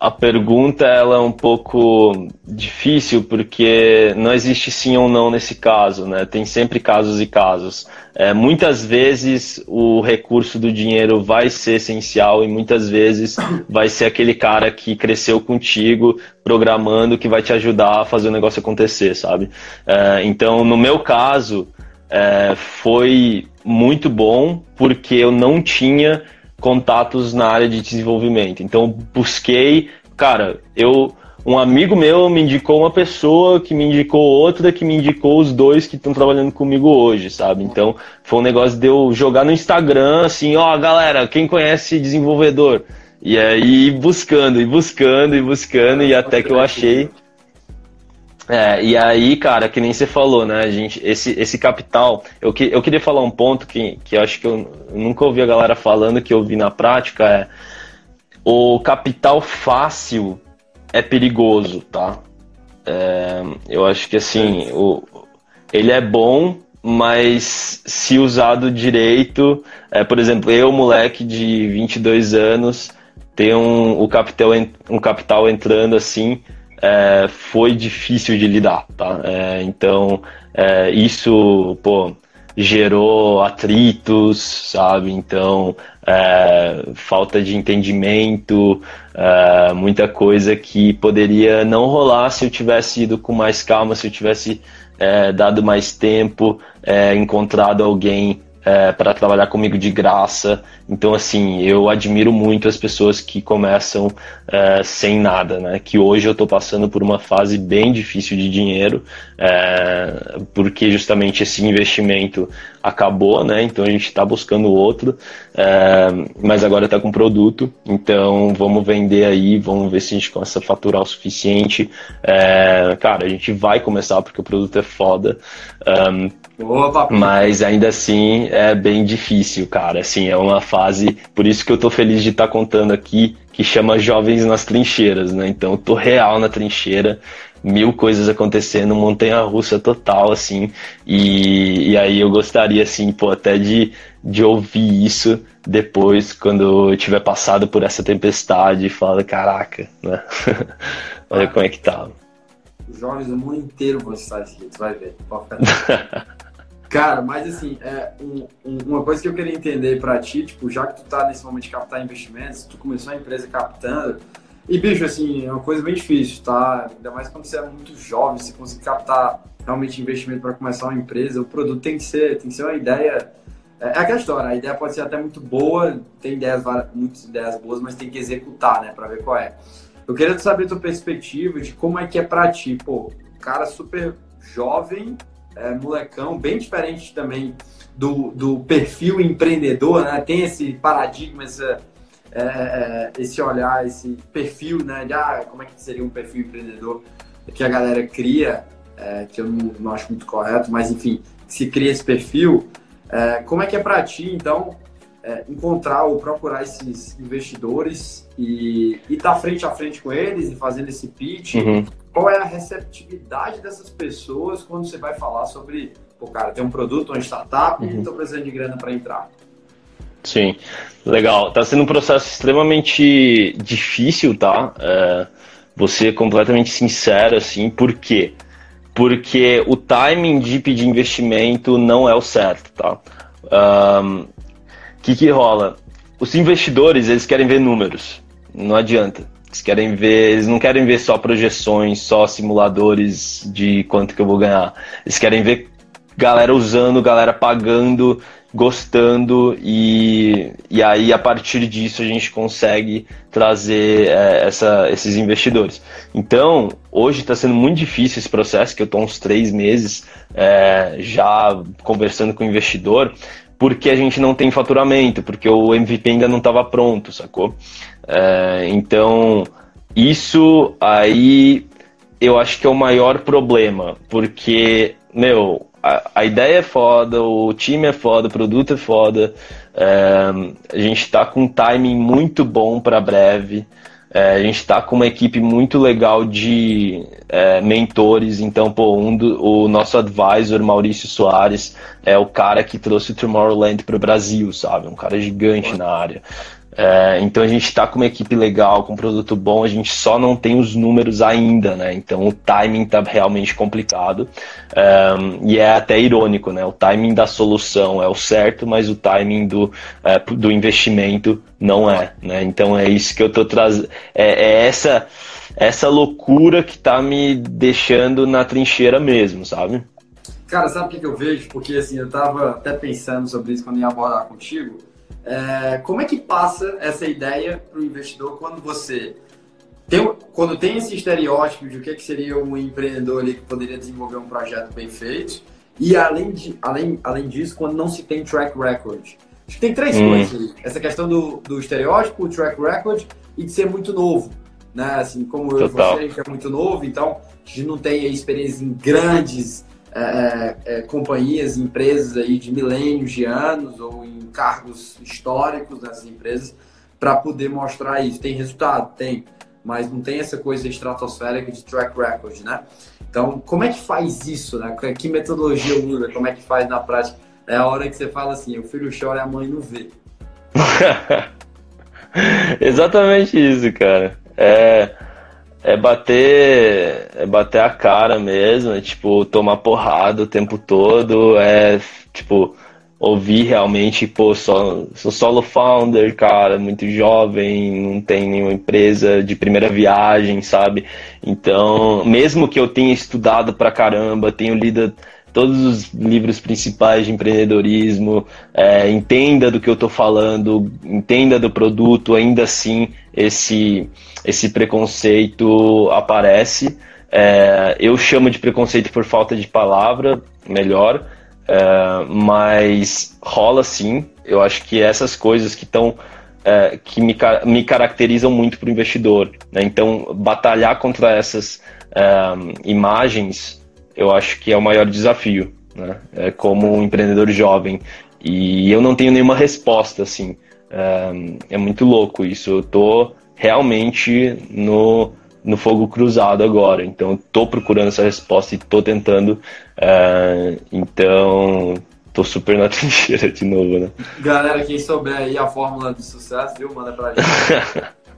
A pergunta ela é um pouco difícil porque não existe sim ou não nesse caso, né? Tem sempre casos e casos. É, muitas vezes o recurso do dinheiro vai ser essencial e muitas vezes vai ser aquele cara que cresceu contigo programando que vai te ajudar a fazer o negócio acontecer, sabe? É, então, no meu caso, é, foi muito bom porque eu não tinha... contatos na área de desenvolvimento. Então, busquei... Cara, eu... Um amigo meu me indicou uma pessoa, que me indicou outra, que me indicou os dois que estão trabalhando comigo hoje, sabe? Então, foi um negócio de eu jogar no Instagram, assim, ó, galera, quem conhece desenvolvedor? E aí, buscando, e buscando, e buscando, e até que eu achei... É, e aí, cara, que nem você falou, né, gente, esse, esse capital, eu, que, eu queria falar um ponto que, que eu acho que eu nunca ouvi a galera falando, que eu vi na prática, é o capital fácil é perigoso, tá? É, eu acho que, assim, o, ele é bom, mas se usado direito, é, por exemplo, eu, moleque de vinte e dois anos, ter um, o capital, um capital entrando assim... É, foi difícil de lidar, tá? É, então, é, isso, pô, gerou atritos, sabe? Então, é, falta de entendimento, é, muita coisa que poderia não rolar se eu tivesse ido com mais calma, se eu tivesse é, dado mais tempo, é, encontrado alguém... É, para trabalhar comigo de graça. Então, assim, eu admiro muito as pessoas que começam é, sem nada, né? Que hoje eu estou passando por uma fase bem difícil de dinheiro, é, porque justamente esse investimento acabou, né? Então a gente está buscando outro, é, mas agora está com produto. Então vamos vender aí, vamos ver se a gente começa a faturar o suficiente. É, cara, a gente vai começar porque o produto é foda. Um, Opa, mas ainda assim é bem difícil, cara, assim, é uma fase, por isso que eu tô feliz de estar contando aqui, que chama Jovens nas Trincheiras, né, então eu tô real na trincheira, mil coisas acontecendo, montanha-russa total, assim, e, e aí eu gostaria, assim, pô, até de, de ouvir isso depois, quando eu tiver passado por essa tempestade, e falar, caraca, né, olha como é que tá. Os jovens do mundo inteiro vão estar aqui, tu vai ver, pode ficar. Cara, mas assim, é um, um, uma coisa que eu queria entender pra ti, tipo, já que tu tá nesse momento de captar investimentos, tu começou a empresa captando, e bicho, assim, é uma coisa bem difícil, tá? Ainda mais quando você é muito jovem, você conseguir captar realmente investimento para começar uma empresa, o produto tem que ser, tem que ser uma ideia, é aquela história, a ideia pode ser até muito boa, tem ideias, muitas ideias boas, mas tem que executar, né, pra ver qual é. Eu queria saber a tua perspectiva de como é que é pra ti, pô, cara super jovem, É, molecão, bem diferente também do, do perfil empreendedor, né? Tem esse paradigma, essa, é, é, esse olhar, esse perfil, né? De, ah, como é que seria um perfil empreendedor que a galera cria, é, que eu não, não acho muito correto, mas enfim, se cria esse perfil. É, como é que é para ti, então, é, encontrar ou procurar esses investidores e estar tá frente a frente com eles e fazendo esse pitch? Uhum. Qual é a receptividade dessas pessoas quando você vai falar sobre, pô, cara, tem um produto, uma startup, uhum. e tô precisando de grana para entrar? Sim, legal. Tá sendo um processo extremamente difícil, tá? É, você é completamente sincero, assim, por quê? Porque o timing de pedir investimento não é o certo, tá? O um, que que rola? Os investidores, eles querem ver números, não adianta. Eles querem ver, eles não querem ver só projeções, só simuladores de quanto que eu vou ganhar. Eles querem ver galera usando, galera pagando, gostando, e, e aí a partir disso a gente consegue trazer é, essa, esses investidores. Então, hoje está sendo muito difícil esse processo, que eu estou há uns três meses é, já conversando com o investidor, porque a gente não tem faturamento, porque o M V P ainda não estava pronto, sacou? É, então, isso aí eu acho que é o maior problema, porque, meu, a, a ideia é foda, o time é foda, o produto é foda, é, a gente tá com um timing muito bom para breve, é, a gente tá com uma equipe muito legal de é, mentores, então, pô, um do, o nosso advisor, Maurício Soares, é o cara que trouxe o Tomorrowland pro Brasil, sabe? Um cara gigante na área. É, então a gente está com uma equipe legal, com um produto bom, a gente só não tem os números ainda, né? Então o timing está realmente complicado, é, e é até irônico, né? O timing da solução é o certo, mas o timing do, é, do investimento não é, né? Então é isso que eu estou trazendo, é, é essa, essa loucura que está me deixando na trincheira mesmo, sabe? Cara, sabe o que eu vejo? Porque assim, eu estava até pensando sobre isso quando ia abordar contigo. É, como é que passa essa ideia para o investidor quando você tem, quando tem esse estereótipo de o que, que seria um empreendedor ali que poderia desenvolver um projeto bem feito, e além, de, além, além disso, quando não se tem track record? Acho que tem três hum. coisas ali. Essa questão do, do estereótipo, o track record e de ser muito novo, né? Assim, como eu e você, que é muito novo, então a gente não tem experiência em grandes é, é, companhias, empresas aí de milênios, de anos, ou em cargos históricos dessas empresas para poder mostrar isso. Tem resultado? Tem, mas não tem essa coisa estratosférica de track record, né? Então, como é que faz isso, né? Que metodologia usa? Como é que faz na prática? É a hora que você fala assim, o filho chora e a mãe não vê. Exatamente isso, cara. É, é, bater, é bater a cara mesmo, é, tipo, tomar porrada o tempo todo, é, tipo... ouvir realmente, pô, só, sou solo founder, cara, muito jovem, não tem nenhuma empresa de primeira viagem, sabe? Então, mesmo que eu tenha estudado pra caramba, tenho lido todos os livros principais de empreendedorismo, é, entenda do que eu tô falando, entenda do produto, ainda assim esse, esse preconceito aparece. É, eu chamo de preconceito por falta de palavra, melhor, É, mas rola sim. Eu acho que essas coisas que estão é, que me, me caracterizam muito para o investidor, né? Então batalhar contra essas é, imagens, eu acho que é o maior desafio, né? É, como um empreendedor jovem, e eu não tenho nenhuma resposta, assim. É, é muito louco isso. Eu tô realmente no no fogo cruzado agora, então eu tô procurando essa resposta e tô tentando, uh, então tô super na trincheira de novo, né? Galera, quem souber aí a fórmula de sucesso, viu? Manda pra gente.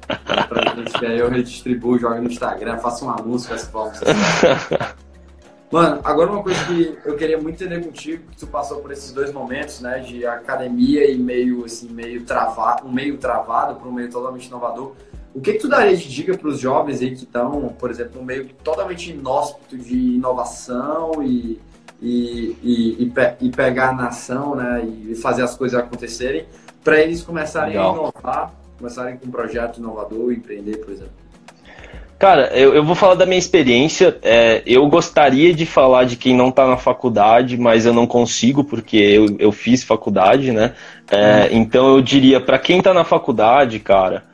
Manda pra gente, que aí eu redistribuo, jogo no Instagram, faço um anúncio com essa fórmula de sucesso. Mano, agora uma coisa que eu queria muito entender contigo, que tu passou por esses dois momentos, né, de academia e meio, assim, meio travado, um meio travado para um meio totalmente inovador. O que que tu daria de dica para os jovens aí que estão, por exemplo, um meio totalmente inóspito de inovação e, e, e, e, pe e pegar na ação, né, e fazer as coisas acontecerem, para eles começarem Legal. a inovar, começarem com um projeto inovador, empreender, por exemplo? Cara, eu, eu vou falar da minha experiência. É, eu gostaria de falar de quem não está na faculdade, mas eu não consigo, porque eu, eu fiz faculdade, né? É, hum. Então eu diria, para quem está na faculdade, cara,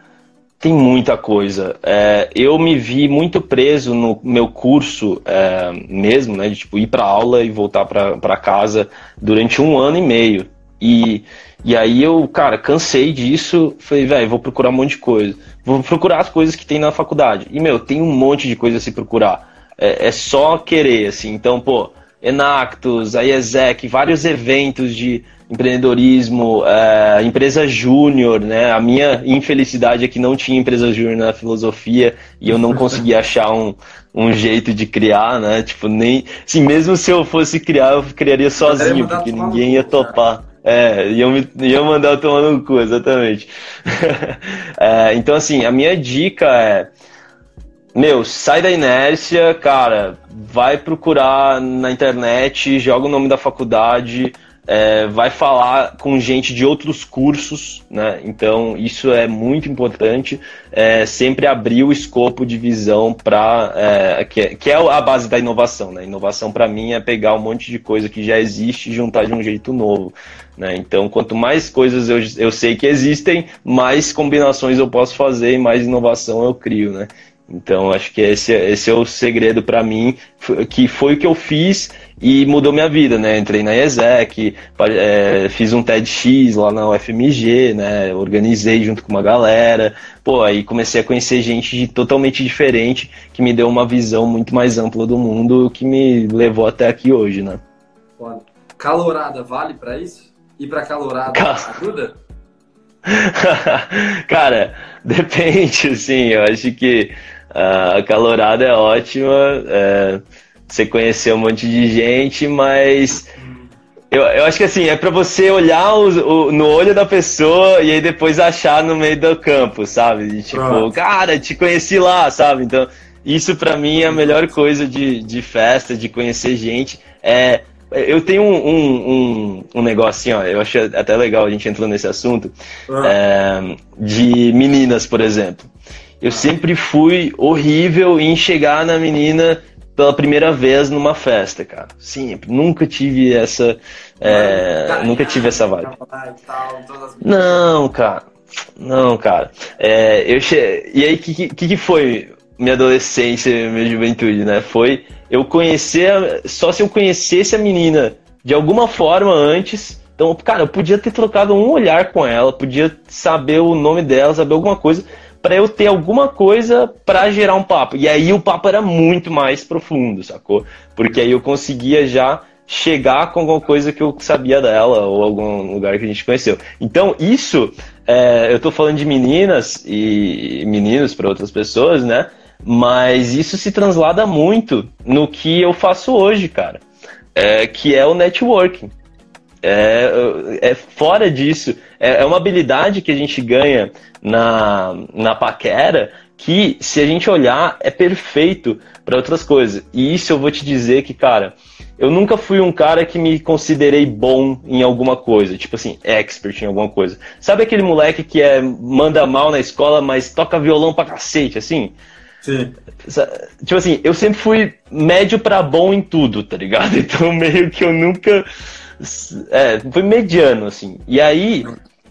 tem muita coisa. É, eu me vi muito preso no meu curso é, mesmo, né? De tipo, ir para aula e voltar para casa durante um ano e meio. E... E aí eu, cara, cansei disso, falei, velho, vou procurar um monte de coisa. Vou procurar as coisas que tem na faculdade. E, meu, tem um monte de coisa a se procurar. É, é só querer, assim. Então, pô, Enactus, AIESEC, vários eventos de empreendedorismo, é, empresa júnior, né? A minha infelicidade é que não tinha empresa júnior na filosofia e eu não conseguia achar um, um jeito de criar, né? Tipo, nem... Assim, mesmo se eu fosse criar, eu criaria sozinho, porque ninguém ia topar. É, iam, me, iam mandar eu tomar no cu, exatamente. É, então, assim, a minha dica é... Meu, sai da inércia, cara. Vai procurar na internet, joga o nome da faculdade, é, vai falar com gente de outros cursos, né? Então, isso é muito importante. É, sempre abrir o escopo de visão pra, é, que, é, que é a base da inovação, né? Inovação, pra mim, é pegar um monte de coisa que já existe e juntar de um jeito novo. Né? Então, quanto mais coisas eu, eu sei que existem, mais combinações eu posso fazer e mais inovação eu crio, né? Então, acho que esse, esse é o segredo para mim, que foi o que eu fiz e mudou minha vida, né? Entrei na AIESEC, é, fiz um TEDx lá na U F M G, né? Organizei junto com uma galera. Pô, aí comecei a conhecer gente de, totalmente diferente, que me deu uma visão muito mais ampla do mundo, que me levou até aqui hoje, né? Calorada vale para isso? E para calorada Cal... ajuda? Cara, depende, assim, eu acho que uh, a calorada é ótima, uh, você conhecer um monte de gente, mas eu, eu acho que assim, é pra você olhar o, o, no olho da pessoa e aí depois achar no meio do campo, sabe? E, tipo, Pronto. cara, te conheci lá, sabe? Então, isso pra mim é a melhor coisa de, de festa, de conhecer gente, é... Eu tenho um, um, um, um negocinho, ó, eu achei até legal a gente entrando nesse assunto, ah. é, de meninas, por exemplo. Eu ah. sempre fui horrível em chegar na menina pela primeira vez numa festa, cara. Sempre, nunca tive essa... É, cara, nunca tive essa vibe. Não, cara. Não, cara. É, eu che... E aí, o que, que, que foi... minha adolescência, minha juventude, né? Foi eu conhecer... A... Só se eu conhecesse a menina de alguma forma antes... Então, cara, eu podia ter trocado um olhar com ela, podia saber o nome dela, saber alguma coisa, pra eu ter alguma coisa pra gerar um papo. E aí o papo era muito mais profundo, sacou? Porque aí eu conseguia já chegar com alguma coisa que eu sabia dela ou algum lugar que a gente conheceu. Então, isso... É... Eu tô falando de meninas e meninos pra outras pessoas, né? Mas isso se translada muito no que eu faço hoje, cara, é, que é o networking. É, é fora disso, é, é uma habilidade que a gente ganha na, na paquera que, se a gente olhar, é perfeito para outras coisas. E isso eu vou te dizer que, cara, eu nunca fui um cara que me considerei bom em alguma coisa, tipo assim, expert em alguma coisa. Sabe aquele moleque que é, manda mal na escola, mas toca violão pra cacete, assim? Sim. Tipo assim, eu sempre fui médio pra bom em tudo, tá ligado? Então meio que eu nunca... É, fui mediano, assim. E aí,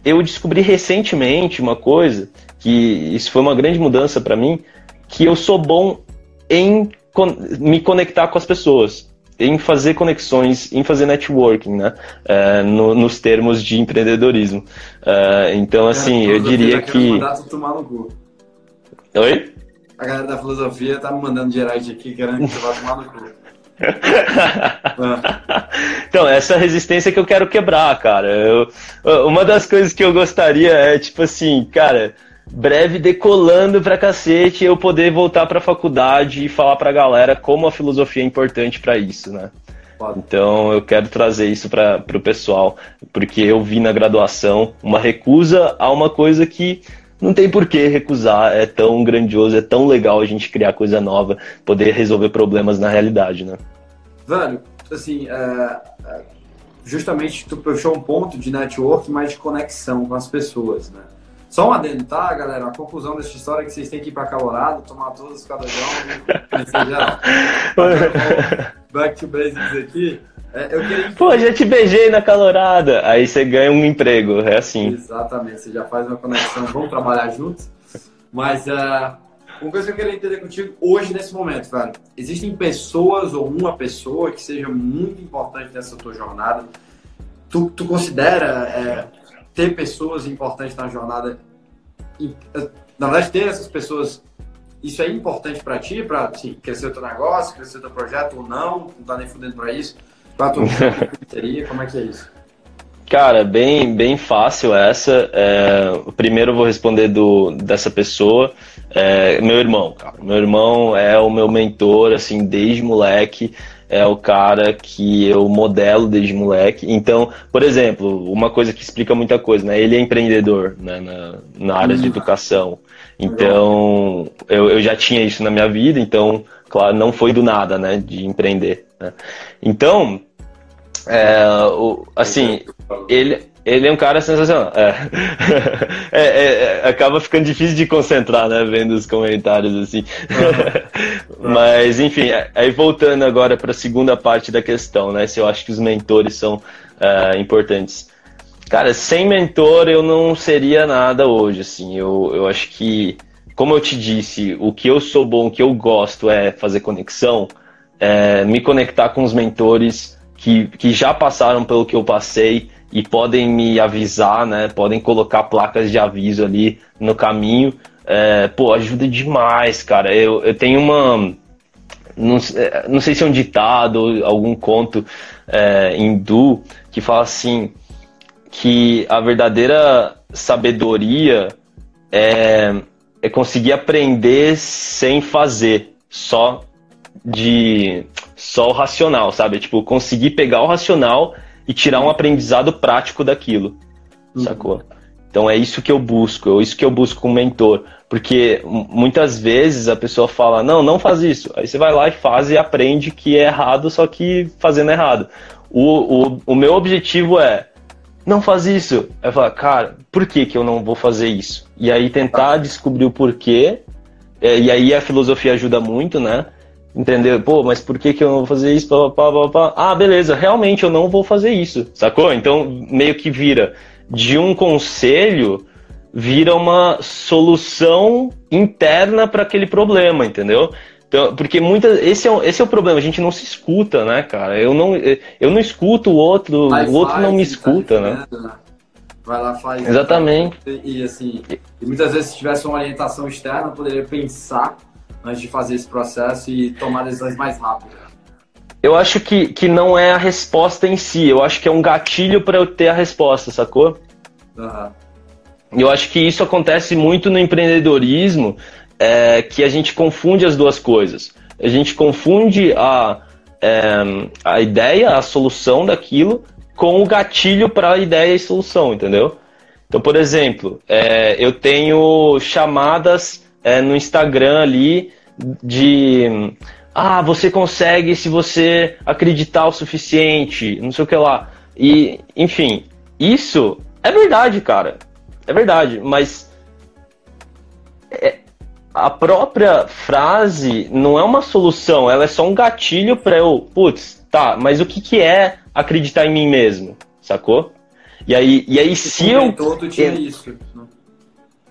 eu descobri recentemente uma coisa, que isso foi uma grande mudança pra mim, que eu sou bom em con me conectar com as pessoas, em fazer conexões, em fazer networking, né? É, no, nos termos de empreendedorismo. É, então, assim, eu diria que... Oi? A galera da filosofia tá me mandando direct aqui, querendo que você vá tomar no cu. Então, essa resistência que eu quero quebrar, cara. Eu, uma das coisas que eu gostaria é, tipo assim, cara, Breve decolando pra cacete, eu poder voltar pra faculdade e falar pra galera como a filosofia é importante pra isso, né? Então eu quero trazer isso para o pessoal, porque eu vi na graduação uma recusa a uma coisa que não tem por que recusar, é tão grandioso, é tão legal a gente criar coisa nova, poder resolver problemas na realidade, né? Velho, assim, é, justamente tu puxou um ponto de network, mas de conexão com as pessoas, né? Só um adendo, tá, galera? A conclusão dessa história é que vocês têm que ir pra Calorado, tomar todas as cadajão, back to basics aqui. É, eu queria... Pô, já te beijei na Calorada. Aí você ganha um emprego, é assim. Exatamente, você já faz uma conexão, vamos trabalhar juntos. Mas uh, uma coisa que eu queria entender contigo hoje, nesse momento, velho. Existem pessoas ou uma pessoa que seja muito importante nessa tua jornada. Tu, tu considera... É, ter pessoas importantes na jornada, na verdade ter essas pessoas, isso é importante para ti, para assim, crescer o teu negócio, crescer o teu projeto ou não, não tá nem fudendo para isso, para tua companhia, como é que é isso? Cara, bem, bem fácil essa, é, primeiro eu vou responder do, dessa pessoa, é, meu irmão, cara. Meu irmão é o meu mentor, assim, desde moleque, é o cara que eu modelo desde moleque. Então, por exemplo, uma coisa que explica muita coisa, né? Ele é empreendedor, né? na, na área de educação. Então, eu, eu já tinha isso na minha vida, então, claro, não foi do nada, né? De empreender, né? Então, é, o, assim, ele... Ele é um cara sensacional. É. É, é, é, acaba ficando difícil de concentrar, né? Vendo os comentários assim. Uhum. Mas, enfim, aí voltando agora para a segunda parte da questão, né? Se eu acho que os mentores são uh, importantes. Cara, sem mentor eu não seria nada hoje, assim. Eu, eu acho que, como eu te disse, o que eu sou bom, o que eu gosto é fazer conexão, é me conectar com os mentores que, que já passaram pelo que eu passei. E podem me avisar, né? Podem colocar placas de aviso ali no caminho. É, pô, ajuda demais, cara. Eu, eu tenho uma... Não, não sei se é um ditado ou algum conto é, hindu que fala assim, que a verdadeira sabedoria é, é conseguir aprender sem fazer, só, de, só o racional, sabe? Tipo, conseguir pegar o racional... e tirar um aprendizado prático daquilo, uhum. Sacou? Então é isso que eu busco, é isso que eu busco com um mentor, porque muitas vezes a pessoa fala, não, não faz isso, aí você vai lá e faz e aprende que é errado, só que fazendo errado. O, o, o meu objetivo é, não faz isso, aí eu falo, cara, por que que eu não vou fazer isso? E aí tentar descobrir o porquê, e aí a filosofia ajuda muito, né? Entendeu? Pô, mas por que que eu não vou fazer isso? Pá, pá, pá, pá. Ah, beleza, realmente eu não vou fazer isso, sacou? Então meio que vira, de um conselho, vira uma solução interna para aquele problema, entendeu? Então, porque muitas, esse é, esse é o problema, a gente não se escuta, né, cara? Eu não, eu não escuto o outro, mas o outro faz, não me escuta, tá, né? né? Vai lá, faz. Exatamente. E assim, e muitas vezes se tivesse uma orientação externa, eu poderia pensar antes de fazer esse processo e tomar decisões mais rápidas. Eu acho que, que não é a resposta em si, eu acho que é um gatilho para eu ter a resposta, sacou? Uhum. Eu acho que isso acontece muito no empreendedorismo, é, que a gente confunde as duas coisas. A gente confunde a, é, a ideia, a solução daquilo, com o gatilho para a ideia e solução, entendeu? Então, por exemplo, é, eu tenho chamadas... É, no Instagram ali de, ah, você consegue se você acreditar o suficiente, não sei o que lá, e enfim, isso é verdade, cara, é verdade, mas é, a própria frase não é uma solução, ela é só um gatilho pra eu, putz, tá, mas o que que é acreditar em mim mesmo, sacou? E aí, e aí se eu... Todo dia é isso, né?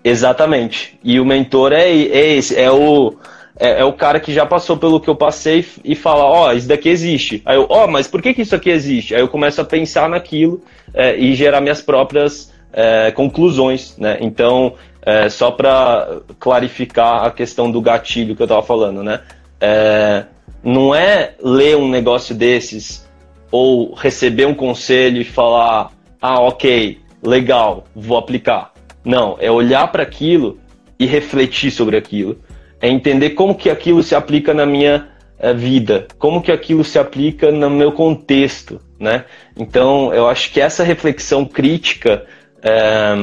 Exatamente, e o mentor é, é esse, é o, é, é o cara que já passou pelo que eu passei e fala, ó, oh, isso daqui existe, aí eu, ó, oh, mas por que que isso aqui existe? Aí eu começo a pensar naquilo é, e gerar minhas próprias é, conclusões, né? Então, é, só para clarificar a questão do gatilho que eu tava falando, né? É, não é ler um negócio desses ou receber um conselho e falar, ah, ok, legal, vou aplicar. Não, é olhar para aquilo e refletir sobre aquilo. É entender como que aquilo se aplica na minha eh, vida, como que aquilo se aplica no meu contexto, né? Então, eu acho que essa reflexão crítica eh,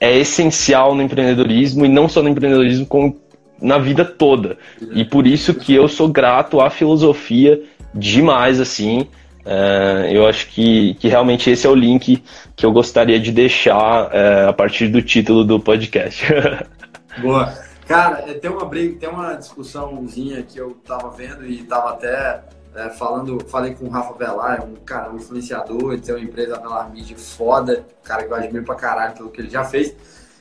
é essencial no empreendedorismo, e não só no empreendedorismo, como na vida toda. E por isso que eu sou grato à filosofia demais, assim. Uh, eu acho que, que realmente esse é o link que eu gostaria de deixar uh, a partir do título do podcast. Boa. Cara, tem uma briga, tem uma discussãozinha que eu tava vendo e tava até é, falando, falei com o Rafa Velar, um cara, um influenciador, ele tem uma empresa Velar Mídia foda, um cara que eu admiro pra caralho pelo que ele já fez,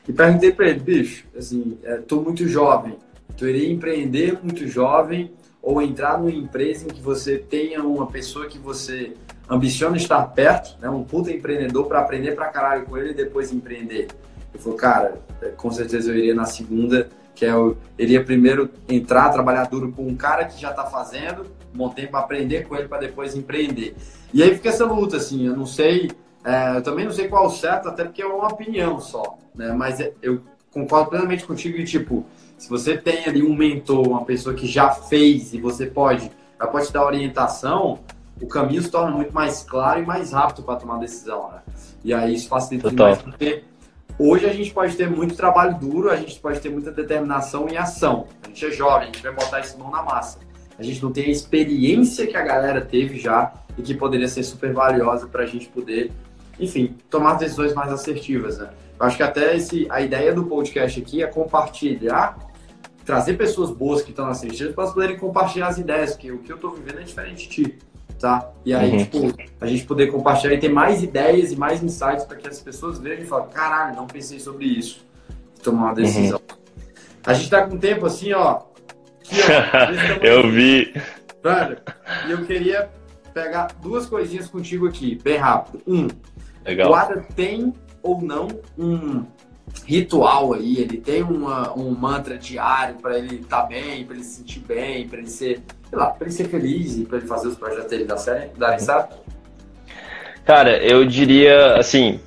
e perguntei pra ele, bicho, assim, é, tô muito jovem, tu iria empreender muito jovem, ou entrar numa empresa em que você tenha uma pessoa que você ambiciona estar perto, né? Um puta empreendedor, para aprender pra caralho com ele e depois empreender. Eu falei, cara, com certeza eu iria na segunda, que é eu iria primeiro entrar, trabalhar duro com um cara que já tá fazendo, montei para aprender com ele para depois empreender. E aí fica essa luta, assim, eu não sei, é, eu também não sei qual é o certo, até porque é uma opinião só, né? Mas eu concordo plenamente contigo e, tipo, se você tem ali um mentor, uma pessoa que já fez e você pode, ela pode te dar orientação, o caminho se torna muito mais claro e mais rápido para tomar decisão, né? E aí isso facilita demais, porque hoje a gente pode ter muito trabalho duro, a gente pode ter muita determinação e ação. A gente é jovem, a gente vai botar esse mão na massa. A gente não tem a experiência que a galera teve já e que poderia ser super valiosa para a gente poder, enfim, tomar decisões mais assertivas, né? Eu acho que até esse, a ideia do podcast aqui é compartilhar, trazer pessoas boas que estão assistindo para poderem compartilhar as ideias, porque o que eu estou vivendo é diferente de ti, tá? E aí, uhum. tipo, a gente poder compartilhar e ter mais ideias e mais insights para que as pessoas vejam e falem, caralho, não pensei sobre isso, e tomar uma decisão. Uhum. A gente tá com tempo assim, ó. Aqui, ó eu vi. Brother, e eu queria pegar duas coisinhas contigo aqui, bem rápido. Um, legal. O Ada tem ou não um ritual aí, ele tem uma, um mantra diário para ele estar tá bem, para ele se sentir bem, para ele ser, sei lá, para ele ser feliz e para ele fazer os projetos dele darem certo? Cara, eu diria assim,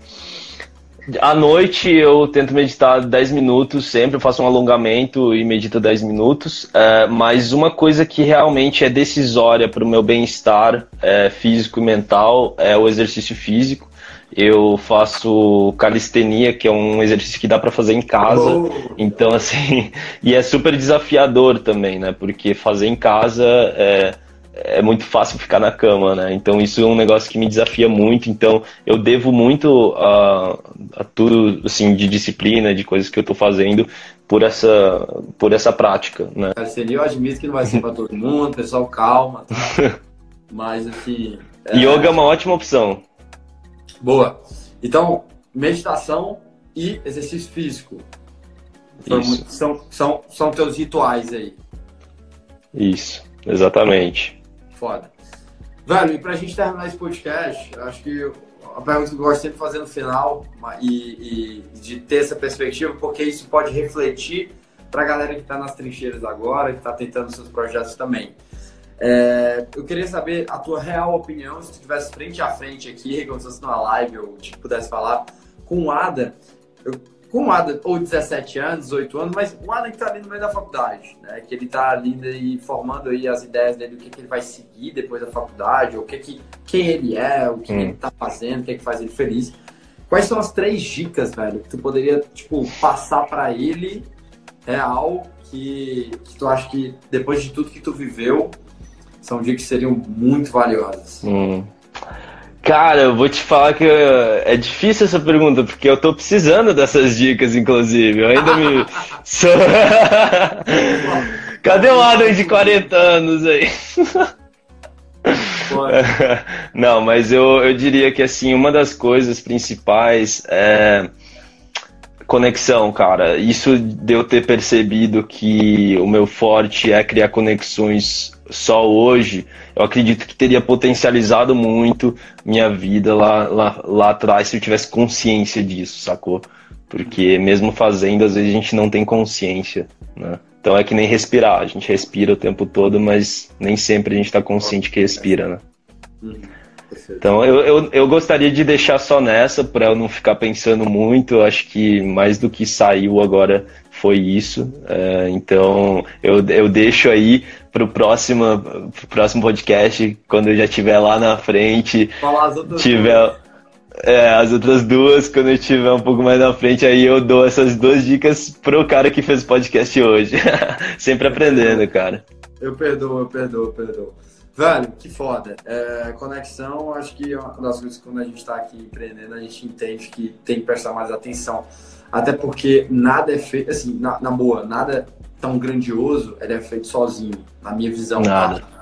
à noite eu tento meditar dez minutos sempre, eu faço um alongamento e medito dez minutos, é, mas uma coisa que realmente é decisória para o meu bem-estar é, físico e mental é o exercício físico. Eu faço calistenia, que é um exercício que dá para fazer em casa. Então, assim, e é super desafiador também, né? Porque fazer em casa é, é muito fácil ficar na cama, né? Então, isso é um negócio que me desafia muito. Então, eu devo muito a, a tudo, assim, de disciplina, de coisas que eu tô fazendo por essa, por essa prática, né? Calistenia, eu admito que não vai ser para todo mundo, pessoal, calma, tá? Mas, assim... É... Yoga é uma ótima opção. Boa. Então, meditação e exercício físico. Então, são, são, são teus rituais aí. Isso, exatamente. Foda. Velho, e pra gente terminar esse podcast, acho que a pergunta que eu gosto sempre de fazer no final e, e de ter essa perspectiva, porque isso pode refletir pra galera que tá nas trincheiras agora, que tá tentando seus projetos também. É, eu queria saber a tua real opinião, se tu estivesse frente a frente aqui, como se fosse numa live, ou tipo, pudesse falar com o Ada, eu, com o Ada, ou dezessete anos, dezoito anos, mas o Ada que tá ali no meio da faculdade, né? Que ele tá ali daí, formando aí as ideias dele, o que, que ele vai seguir depois da faculdade, ou o que que, quem ele é, o que, hum. que ele tá fazendo, o que, que faz ele feliz. Quais são as três dicas, velho, que tu poderia, tipo, passar pra ele, real, que, que tu acha que depois de tudo que tu viveu, são dicas que seriam muito valiosas. Hum. Cara, eu vou te falar que eu, é difícil essa pergunta, porque eu tô precisando dessas dicas, inclusive. Eu ainda me... Cadê o Adam de quarenta anos aí? Não, mas eu, eu diria que, assim, uma das coisas principais é... conexão, cara. Isso de eu ter percebido que o meu forte é criar conexões só hoje, eu acredito que teria potencializado muito minha vida lá, lá, lá atrás se eu tivesse consciência disso, sacou? Porque mesmo fazendo, às vezes a gente não tem consciência, né? Então é que nem respirar, a gente respira o tempo todo, mas nem sempre a gente tá consciente que respira, né? certeza. Então eu, eu, eu gostaria de deixar só nessa, para eu não ficar pensando muito. Eu acho que mais do que saiu agora foi isso. É, então eu, eu deixo aí para o próximo, pro próximo podcast, quando eu já estiver lá na frente. Falar as outras tiver... duas. É, as outras duas, quando eu estiver um pouco mais na frente, aí eu dou essas duas dicas pro cara que fez o podcast hoje. Sempre aprendendo, cara. Eu perdoo, eu perdoo, eu perdoo. Velho, que foda. É, conexão, acho que é uma das coisas que quando a gente está aqui empreendendo, a gente entende que tem que prestar mais atenção. Até porque nada é feito, assim, na, na boa, nada tão grandioso ele é feito sozinho, na minha visão. Nada. Cara.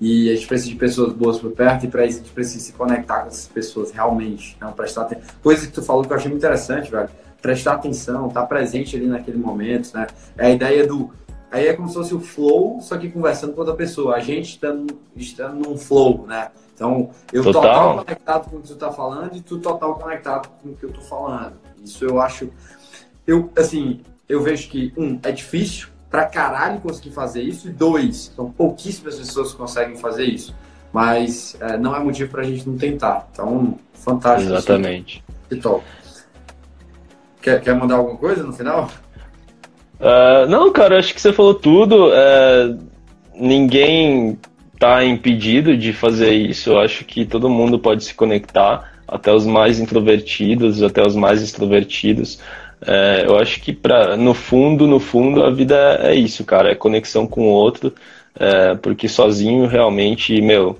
E a gente precisa de pessoas boas por perto, e para isso a gente precisa se conectar com essas pessoas realmente. Não, prestar atenção. Coisa que tu falou que eu achei muito interessante, velho. Prestar atenção, estar presente ali naquele momento, né? É a ideia do... Aí é como se fosse o flow, só que conversando com outra pessoa. A gente estando, estando num flow, né? Então, eu total. total conectado com o que tu tá falando e tu total conectado com o que eu tô falando. Isso eu acho... Eu, assim, eu vejo que, um, é difícil pra caralho conseguir fazer isso. E dois, são pouquíssimas pessoas que conseguem fazer isso. Mas é, não é motivo pra gente não tentar. Então, fantástico. Exatamente. Que top. Quer, quer mandar alguma coisa no final? Uh, não, cara, acho que você falou tudo. Uh, ninguém tá impedido de fazer isso. Eu acho que todo mundo pode se conectar, até os mais introvertidos, até os mais extrovertidos. Uh, eu acho que pra, no fundo, no fundo, a vida é isso, cara. É conexão com o outro, uh, porque sozinho realmente, meu,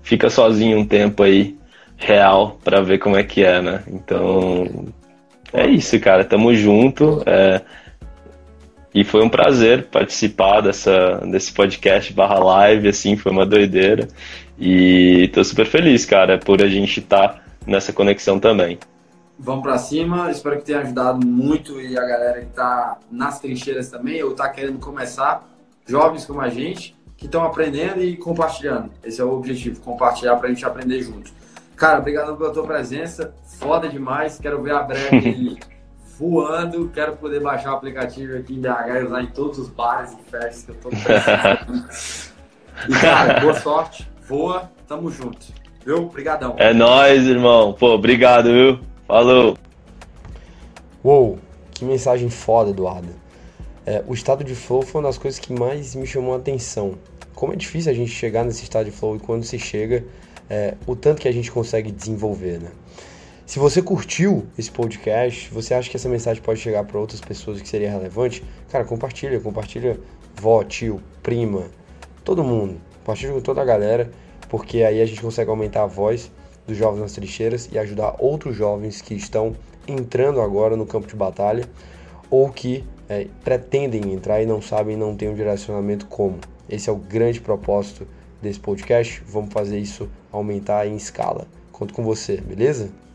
fica sozinho um tempo aí real pra ver como é que é, né? Então, é isso, cara. Tamo junto. Uh, E foi um prazer participar dessa, desse podcast barra live, assim, foi uma doideira. E tô super feliz, cara, por a gente estar tá nessa conexão também. Vamos pra cima, espero que tenha ajudado muito, e a galera que tá nas trincheiras também, ou tá querendo começar, jovens como a gente, que estão aprendendo e compartilhando. Esse é o objetivo, compartilhar pra gente aprender junto. Cara, obrigado pela tua presença, foda demais, quero ver a Breve aí. voando, quero poder baixar o aplicativo aqui em B H e usar em todos os bares e festas que eu tô precisando. E, cara, boa sorte, voa, tamo junto, viu? Obrigadão. É nóis, irmão. Pô, obrigado, viu? Falou. Uou, que mensagem foda, Eduardo. É, o estado de flow foi uma das coisas que mais me chamou a atenção. Como é difícil a gente chegar nesse estado de flow, e quando se chega, é, o tanto que a gente consegue desenvolver, né? Se você curtiu esse podcast, você acha que essa mensagem pode chegar para outras pessoas que seria relevante, cara, compartilha, compartilha vó, tio, prima, todo mundo, compartilha com toda a galera, porque aí a gente consegue aumentar a voz dos jovens nas trincheiras e ajudar outros jovens que estão entrando agora no campo de batalha, ou que é, pretendem entrar e não sabem, não têm um direcionamento como. Esse é o grande propósito desse podcast, vamos fazer isso aumentar em escala. Conto com você, beleza?